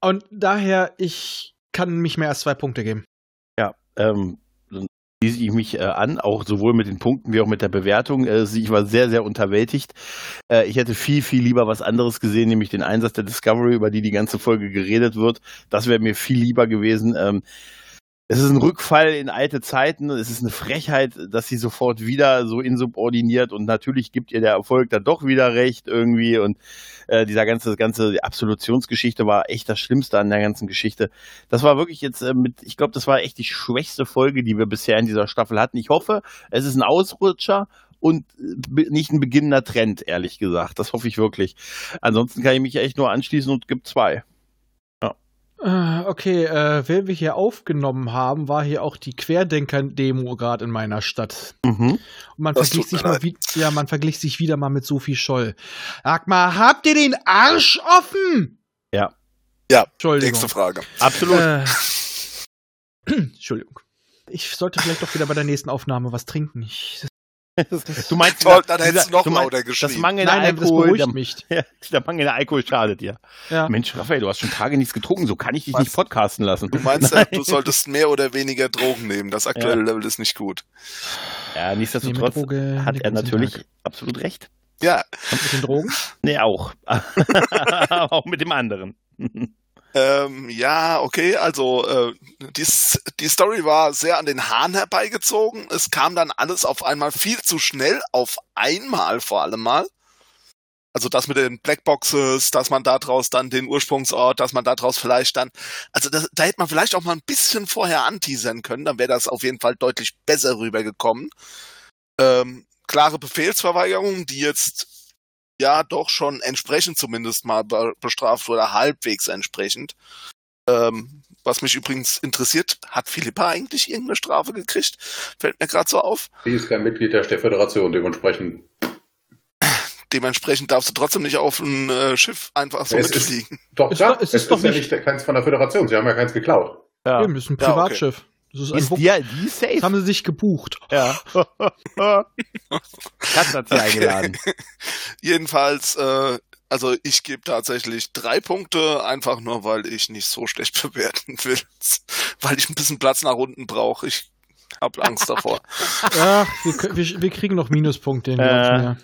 Und daher, ich kann mich mehr als zwei Punkte geben. Ja, ähm, dann schließe ich mich äh, an, auch sowohl mit den Punkten wie auch mit der Bewertung. Äh, ich war sehr, sehr unterwältigt. Äh, ich hätte viel, viel lieber was anderes gesehen, nämlich den Einsatz der Discovery, über die die ganze Folge geredet wird. Das wäre mir viel lieber gewesen. Ähm, Es ist ein Rückfall in alte Zeiten. Es ist eine Frechheit, dass sie sofort wieder so insubordiniert und natürlich gibt ihr der Erfolg dann doch wieder recht irgendwie und äh, dieser ganze ganze die Absolutionsgeschichte war echt das Schlimmste an der ganzen Geschichte. Das war wirklich jetzt äh, mit, ich glaube, das war echt die schwächste Folge, die wir bisher in dieser Staffel hatten. Ich hoffe, es ist ein Ausrutscher und nicht ein beginnender Trend, ehrlich gesagt. Das hoffe ich wirklich. Ansonsten kann ich mich echt nur anschließen und gebe zwei. Okay, äh, während wir hier aufgenommen haben, war hier auch die Querdenker-Demo gerade in meiner Stadt. Mhm. Und man verglich, sich mal wie, ja, man verglich sich wieder mal mit Sophie Scholl. Sag mal, habt ihr den Arsch offen? Ja. Ja, nächste Frage. Absolut. Äh, Entschuldigung. Ich sollte vielleicht doch wieder bei der nächsten Aufnahme was trinken. Ich, das, das, du meinst, toll, dann hättest du noch lauter geschrieben. Das Mangel Nein, Alkohol, das beruhigt mich. Der, der Mangel an Alkohol schadet dir. Ja. Mensch, Raphael, du hast schon Tage nichts getrunken, so kann ich dich Was? nicht podcasten lassen. Du meinst, Nein. du solltest mehr oder weniger Drogen nehmen. Das aktuelle ja. Level ist nicht gut. Ja, nichtsdestotrotz Droge, hat er natürlich Tag. absolut recht. Ja. Und mit den Drogen? Nee, auch. Auch mit dem anderen. Ähm, ja, okay, also äh, die, die Story war sehr an den Haaren herbeigezogen. Es kam dann alles auf einmal viel zu schnell, auf einmal vor allem mal. Also das mit den Blackboxes, dass man daraus dann den Ursprungsort, dass man daraus vielleicht dann, also das, da hätte man vielleicht auch mal ein bisschen vorher anteasern können, dann wäre das auf jeden Fall deutlich besser rübergekommen. Ähm, klare Befehlsverweigerung, die jetzt ja doch schon entsprechend zumindest mal be- bestraft oder halbwegs entsprechend. Ähm, was mich übrigens interessiert, hat Philippa eigentlich irgendeine Strafe gekriegt? Fällt mir gerade so auf. Sie ist kein Mitglied der Föderation, dementsprechend. Dementsprechend darfst du trotzdem nicht auf ein äh, Schiff einfach so mitfliegen. Doch, es, ja, es, es ist, ist doch ja nicht keins von der Föderation. Sie haben ja keins geklaut. Ja, eben, das ist ein Privatschiff. Das ist ein ist Buch. Die, die safe? Das haben sie sich gebucht. Ja. Katz hat sie okay. eingeladen. Jedenfalls, äh, also ich gebe tatsächlich drei Punkte, einfach nur, weil ich nicht so schlecht bewerten will. Weil ich ein bisschen Platz nach unten brauche. Ich habe Angst davor. Ja, wir, wir, wir kriegen noch Minuspunkte in äh.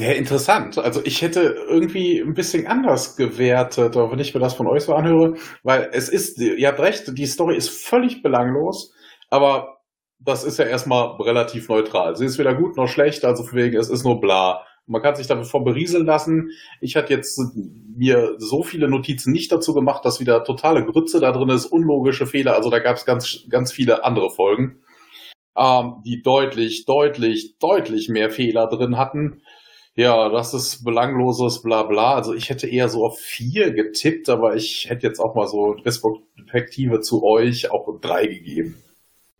Ja, interessant. Also ich hätte irgendwie ein bisschen anders gewertet, auch wenn ich mir das von euch so anhöre, weil es ist, ihr habt recht, die Story ist völlig belanglos, aber das ist ja erstmal relativ neutral. Sie ist weder gut noch schlecht, also von wegen, es ist nur bla. Man kann sich damit von berieseln lassen. Ich hatte jetzt mir so viele Notizen nicht dazu gemacht, dass wieder totale Grütze da drin ist, unlogische Fehler, also da gab es ganz, ganz viele andere Folgen, ähm, die deutlich, deutlich, deutlich mehr Fehler drin hatten. Ja, das ist belangloses Blabla. Also ich hätte eher so auf vier getippt, aber ich hätte jetzt auch mal so Respektive zu euch auch drei gegeben.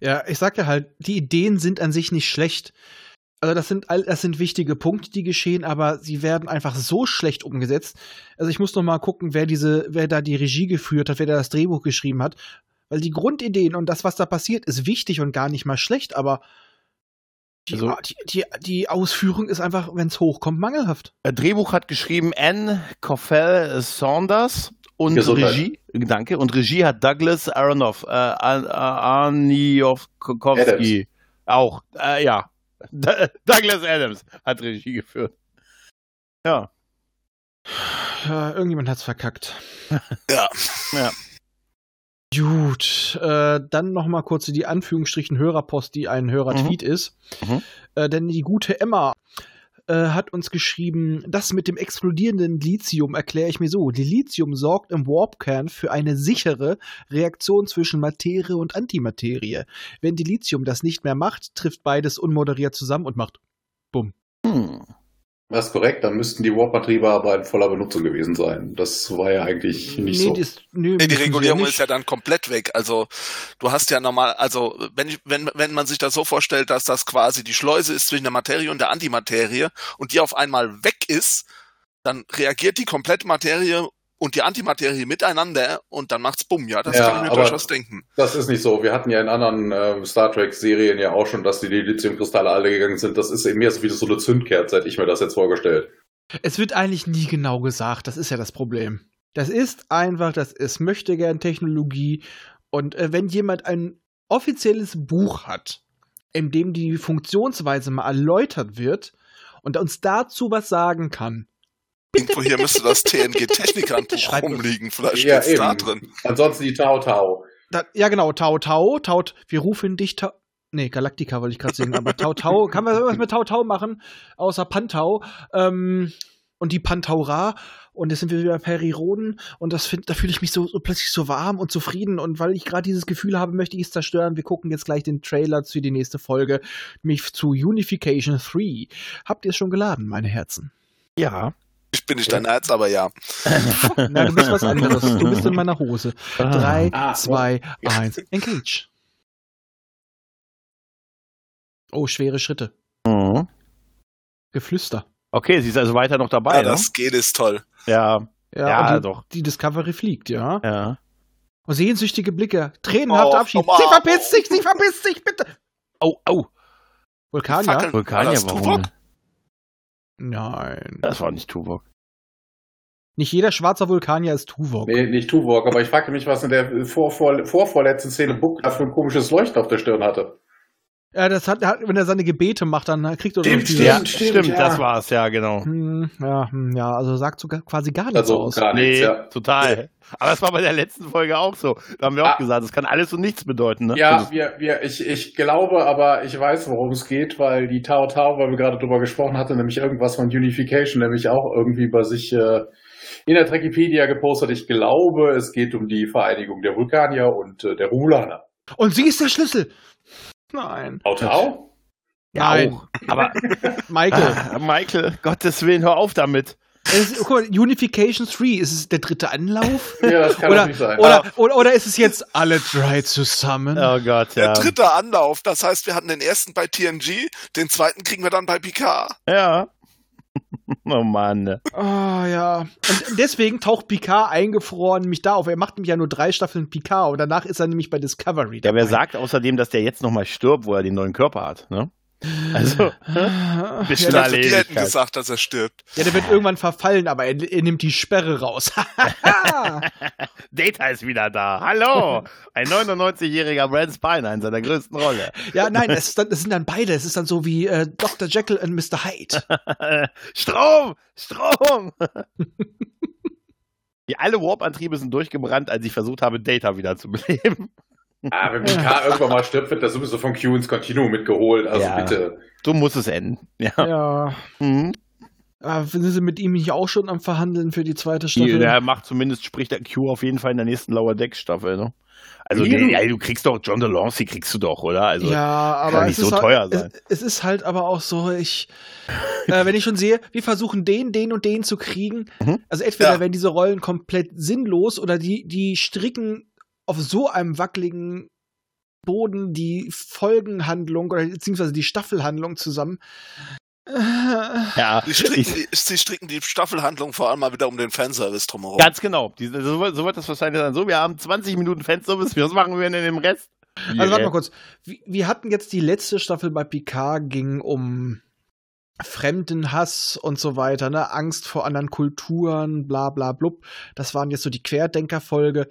Ja, ich sag ja halt, die Ideen sind an sich nicht schlecht. Also das sind, das sind wichtige Punkte, die geschehen, aber sie werden einfach so schlecht umgesetzt. Also ich muss noch mal gucken, wer diese, wer da die Regie geführt hat, wer da das Drehbuch geschrieben hat. Weil die Grundideen und das, was da passiert, ist wichtig und gar nicht mal schlecht, aber Die, also, die, die, die Ausführung ist einfach, wenn es hochkommt, mangelhaft. Drehbuch hat geschrieben Anne Coffell Saunders und Gesundheit. Regie, danke, und Regie hat Douglas Aronoff, äh, Arniofkowski auch, äh, ja, D- Douglas Adams hat Regie geführt. Ja. Ja, irgendjemand hat's verkackt. Ja. Ja. Gut, äh, dann noch mal kurz die Anführungsstrichen Hörerpost, die ein Hörer-Tweet mhm. ist. Mhm. Äh, denn die gute Emma äh, hat uns geschrieben, das mit dem explodierenden Lithium erkläre ich mir so. Die Lithium sorgt im Warpkern für eine sichere Reaktion zwischen Materie und Antimaterie. Wenn die Lithium das nicht mehr macht, trifft beides unmoderiert zusammen und macht Bumm. Hm. Das ist korrekt, dann müssten die Warp-Antriebe aber in voller Benutzung gewesen sein. Das war ja eigentlich nicht nee, so. Das, nee, nee, die Regulierung ja ist ja dann komplett weg. Also du hast ja normal, also wenn, ich, wenn, wenn man sich das so vorstellt, dass das quasi die Schleuse ist zwischen der Materie und der Antimaterie und die auf einmal weg ist, dann reagiert die komplette Materie und die Antimaterie miteinander und dann macht's Bumm. Ja, das ja, kann ich mir durchaus denken. Das ist nicht so. Wir hatten ja in anderen äh, Star Trek-Serien ja auch schon, dass die Dilithium-Kristalle alle gegangen sind. Das ist eben mehr so wie so eine Zündkerze, hätte ich mir das jetzt vorgestellt. Es wird eigentlich nie genau gesagt. Das ist ja das Problem. Das ist einfach, das ist möchtegern Technologie. Und äh, wenn jemand ein offizielles Buch hat, in dem die Funktionsweise mal erläutert wird und uns dazu was sagen kann, irgendwo hier müsste das T N G-Technik-Handbuch rumliegen, vielleicht ja, steht's da drin. Ansonsten die Tau-Tau. Da, ja genau, Tau-Tau, Tau, wir rufen dich Tau... Nee, Galactica wollte ich gerade singen, aber Tau-Tau, kann man irgendwas mit Tau-Tau machen, außer Pantau ähm, und die Pantaura und jetzt sind wir wieder Perry Rhodan und das find, da fühle ich mich so, so plötzlich so warm und zufrieden und weil ich gerade dieses Gefühl habe, möchte ich es zerstören. Wir gucken jetzt gleich den Trailer für die nächste Folge, nämlich zu Unification drei. Habt ihr es schon geladen, meine Herzen? Ja. Ich bin nicht dein Herz, aber ja. Nein, du bist was anderes. Du bist in meiner Hose. Drei, ah, zwei, oh. eins, engage. Oh, schwere Schritte. Mhm. Geflüster. Okay, sie ist also weiter noch dabei. Ja, das ne? geht, ist toll. Ja, ja, ja die, doch. Die Discovery fliegt, ja. Ja. Und sehnsüchtige Blicke, tränenhafter oh, Abschied. Oh, sie verpisst oh. sich, sie verpisst sich, bitte. Au, oh, au. Oh. Vulkanier? Vulkanier, warum? Nein. Das war nicht Tuvok. Nicht jeder schwarze Vulkanier ist Tuvok. Nee, nicht Tuvok, aber ich frage mich, was in der vorvorletzten vor, vor Szene Book da für ein komisches Leuchten auf der Stirn hatte. Ja, das hat, wenn er seine Gebete macht, dann kriegt er stimmt, stimmt, ja, stimmt, stimmt, ja. Das war's, ja, genau. Hm, ja, ja, also sagt sogar quasi gar nichts also aus. Gar nichts, nee, ja. Total. Aber das war bei der letzten Folge auch so. Da haben wir ah, auch gesagt, das kann alles und nichts bedeuten, ne? Ja, wir, wir, ich, ich glaube, aber ich weiß, worum es geht, weil die Tao Tao, weil wir gerade drüber gesprochen hatten, nämlich irgendwas von Unification, nämlich auch irgendwie bei sich äh, in der Trekipedia gepostet. Ich glaube, es geht um die Vereinigung der Vulkanier und äh, der Romulaner. Und sie ist der Schlüssel! Nein. Auto? Ja, nein. Auch. Aber Michael. Ah, Michael, Gottes Willen, hör auf damit. Ist, guck mal, Unification drei, ist es der dritte Anlauf? Ja, das kann oder, nicht sein. Oder, oder, oder ist es jetzt alle drei zusammen? Oh Gott, ja. Der dritte Anlauf, das heißt, wir hatten den ersten bei T N G, den zweiten kriegen wir dann bei Picard. Ja. Oh Mann. Oh ja. Und deswegen taucht Picard eingefroren mich da auf. Er macht nämlich ja nur drei Staffeln Picard und danach ist er nämlich bei Discovery dabei. Ja, wer sagt außerdem, dass der jetzt nochmal stirbt, wo er den neuen Körper hat, ne? Also, bis ja, die hätten gesagt, dass er stirbt. Ja, der wird irgendwann verfallen, aber er, er nimmt die Sperre raus. Data ist wieder da. Hallo! Ein neunundneunzigjähriger Brent Spiner in seiner größten Rolle. Ja, nein, es, dann, es sind dann beide. Es ist dann so wie äh, Doktor Jekyll und Mister Hyde. Strom! Strom! Die alle Warp-Antriebe sind durchgebrannt, als ich versucht habe, Data wieder zu beleben. Ah, wenn Picard ja. irgendwann mal stirbt, wird das sowieso von Q ins Continuum mitgeholt. Also ja. bitte. Du musst es enden. Ja. ja. Mhm. Aber sind Sie mit ihm nicht auch schon am Verhandeln für die zweite Staffel? Der macht zumindest, spricht der Q auf jeden Fall in der nächsten Lower Decks Staffel. Ne? Also der, ja, du kriegst doch John DeLancey, kriegst du doch, oder? Also ja, aber kann nicht so halt, teuer sein. Es, es ist halt aber auch so, ich, äh, wenn ich schon sehe, wir versuchen den, den und den zu kriegen. Mhm. Also entweder ja. werden diese Rollen komplett sinnlos oder die, die stricken auf so einem wackeligen Boden die Folgenhandlung oder beziehungsweise die Staffelhandlung zusammen. Ja, sie stricken, die, sie stricken die Staffelhandlung vor allem mal wieder um den Fanservice drumherum. Ganz genau. Die, so, so wird das wahrscheinlich sein. So, wir haben zwanzig Minuten Fanservice, was machen wir denn im Rest? Also yeah. warte mal kurz. Wir, wir hatten jetzt die letzte Staffel bei Picard, ging um Fremdenhass und so weiter, ne? Angst vor anderen Kulturen, bla bla blub. Das waren jetzt so die Querdenker-Folge.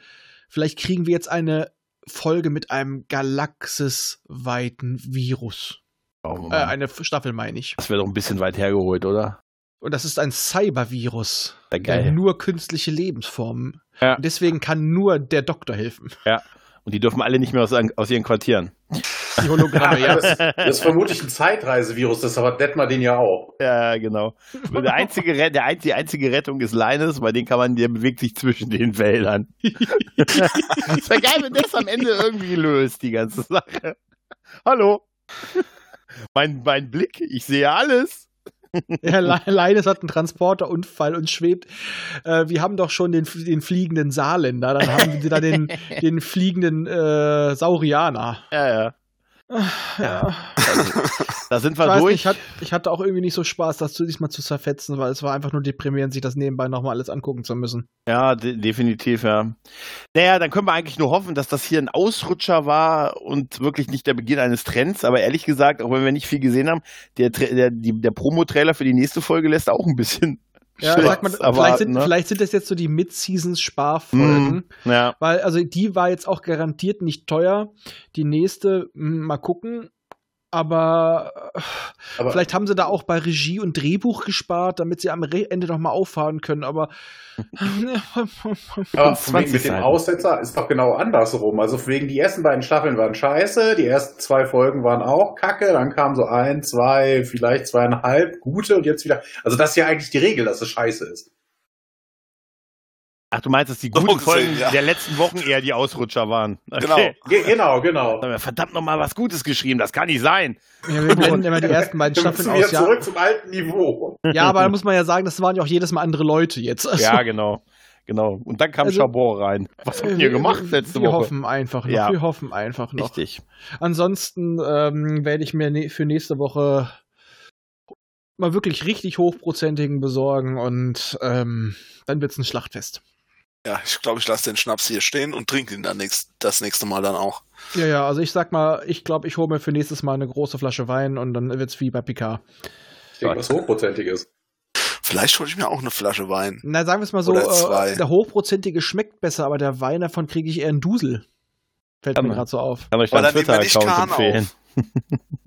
Vielleicht kriegen wir jetzt eine Folge mit einem galaxisweiten Virus. Oh, äh, eine Staffel, meine ich. Das wäre doch ein bisschen weit hergeholt, oder? Und das ist ein Cybervirus. Geil. Nur künstliche Lebensformen. Ja. Und deswegen kann nur der Doktor helfen. Ja. Und die dürfen alle nicht mehr aus, aus ihren Quartieren. Die Hologramme, ja. Das, das ist vermutlich ein Zeitreisevirus, das hat Detmar den ja auch. Ja, genau. Der einzige, der einzige, die einzige Rettung ist Linus, bei dem kann man, der bewegt sich zwischen den Wäldern. Das wäre geil, wenn das am Ende irgendwie löst, die ganze Sache. Hallo. Mein, mein Blick, ich sehe alles. Ja, Linus hat einen Transporterunfall und schwebt. Äh, wir haben doch schon den, den fliegenden Saarländer, dann haben wir da den, den fliegenden äh, Saurianer. Ja, ja. Ja, also, da sind wir ich durch. Nicht, ich, hatte, ich hatte auch irgendwie nicht so Spaß, das diesmal zu zerfetzen, weil es war einfach nur deprimierend, sich das nebenbei nochmal alles angucken zu müssen. Ja, de- definitiv, ja. Naja, dann können wir eigentlich nur hoffen, dass das hier ein Ausrutscher war und wirklich nicht der Beginn eines Trends, aber ehrlich gesagt, auch wenn wir nicht viel gesehen haben, der, der, der Promo-Trailer für die nächste Folge lässt auch ein bisschen... Ja, sag mal, vielleicht sind, ne? vielleicht sind das jetzt so die Mid-Seasons-Sparfolgen, mm, ja. weil also die war jetzt auch garantiert nicht teuer, die nächste, mh, mal gucken, aber, aber vielleicht haben sie da auch bei Regie und Drehbuch gespart, damit sie am Ende noch mal auffahren können, aber, aber mit, mit dem Aussetzer ist doch genau andersrum, also wegen die ersten beiden Staffeln waren scheiße, die ersten zwei Folgen waren auch kacke, dann kamen so ein, zwei, vielleicht zweieinhalb gute und jetzt wieder, also das ist ja eigentlich die Regel, dass es scheiße ist. Ach, du meinst, dass die guten Folgen ja. der letzten Wochen eher die Ausrutscher waren. Okay. Genau, genau, genau. Verdammt nochmal was Gutes geschrieben, das kann nicht sein. Ja, wir blenden immer die ersten beiden Staffeln aus. Wieder zurück ja. zum alten Niveau. Ja, aber da muss man ja sagen, das waren ja auch jedes Mal andere Leute jetzt. Also, ja, genau. genau. Und dann kam also, Chabot rein. Was habt ihr gemacht letzte wir Woche? Wir hoffen einfach noch, ja. wir hoffen einfach noch. Richtig. Ansonsten ähm, werde ich mir ne- für nächste Woche mal wirklich richtig hochprozentigen besorgen und ähm, dann wird's ein Schlachtfest. Ja, ich glaube, ich lasse den Schnaps hier stehen und trinke ihn dann nächst, das nächste Mal dann auch. Ja, ja, also ich sag mal, ich glaube, ich hole mir für nächstes Mal eine große Flasche Wein und dann wird's wie bei Picard. Ich denke, was Hochprozentiges. Vielleicht hole ich mir auch eine Flasche Wein. Na, sagen wir es mal so, äh, der Hochprozentige schmeckt besser, aber der Wein davon kriege ich eher einen Dusel. Fällt mir gerade so auf. Aber ich kann Twitter-Account empfehlen. Auf.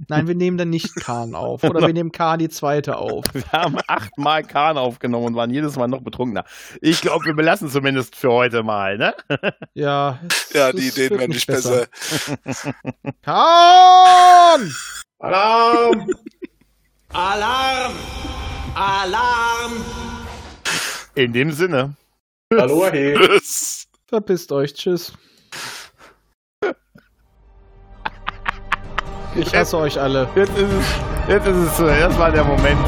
Nein, wir nehmen dann nicht Kahn auf. Oder wir nehmen Kahn die zweite auf. Wir haben achtmal Kahn aufgenommen und waren jedes Mal noch betrunkener. Ich glaube, wir belassen es zumindest für heute mal, ne? Ja. Ja, die Ideen werden nicht besser. besser. Kahn! Alarm! Alarm! Alarm! In dem Sinne. Hallo, hey. Tschüss. Verpisst euch. Tschüss. Ich hasse euch alle. Jetzt ist es, jetzt ist es so. Das war der Moment.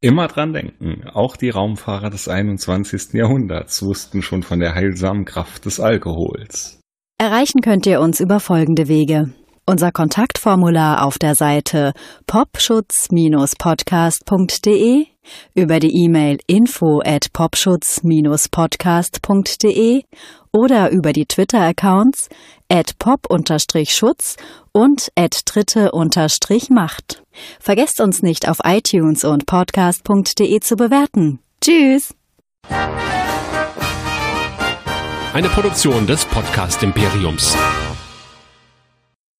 Immer dran denken, auch die Raumfahrer des einundzwanzigsten. Jahrhunderts wussten schon von der heilsamen Kraft des Alkohols. Erreichen könnt ihr uns über folgende Wege. Unser Kontaktformular auf der Seite popschutz podcast punkt de, über die E-Mail info at popschutz podcast punkt de oder über die Twitter-Accounts at pop unterstrich schutz und at dritte unterstrich macht. Vergesst uns nicht, auf iTunes und podcast punkt de zu bewerten. Tschüss! Eine Produktion des Podcast-Imperiums.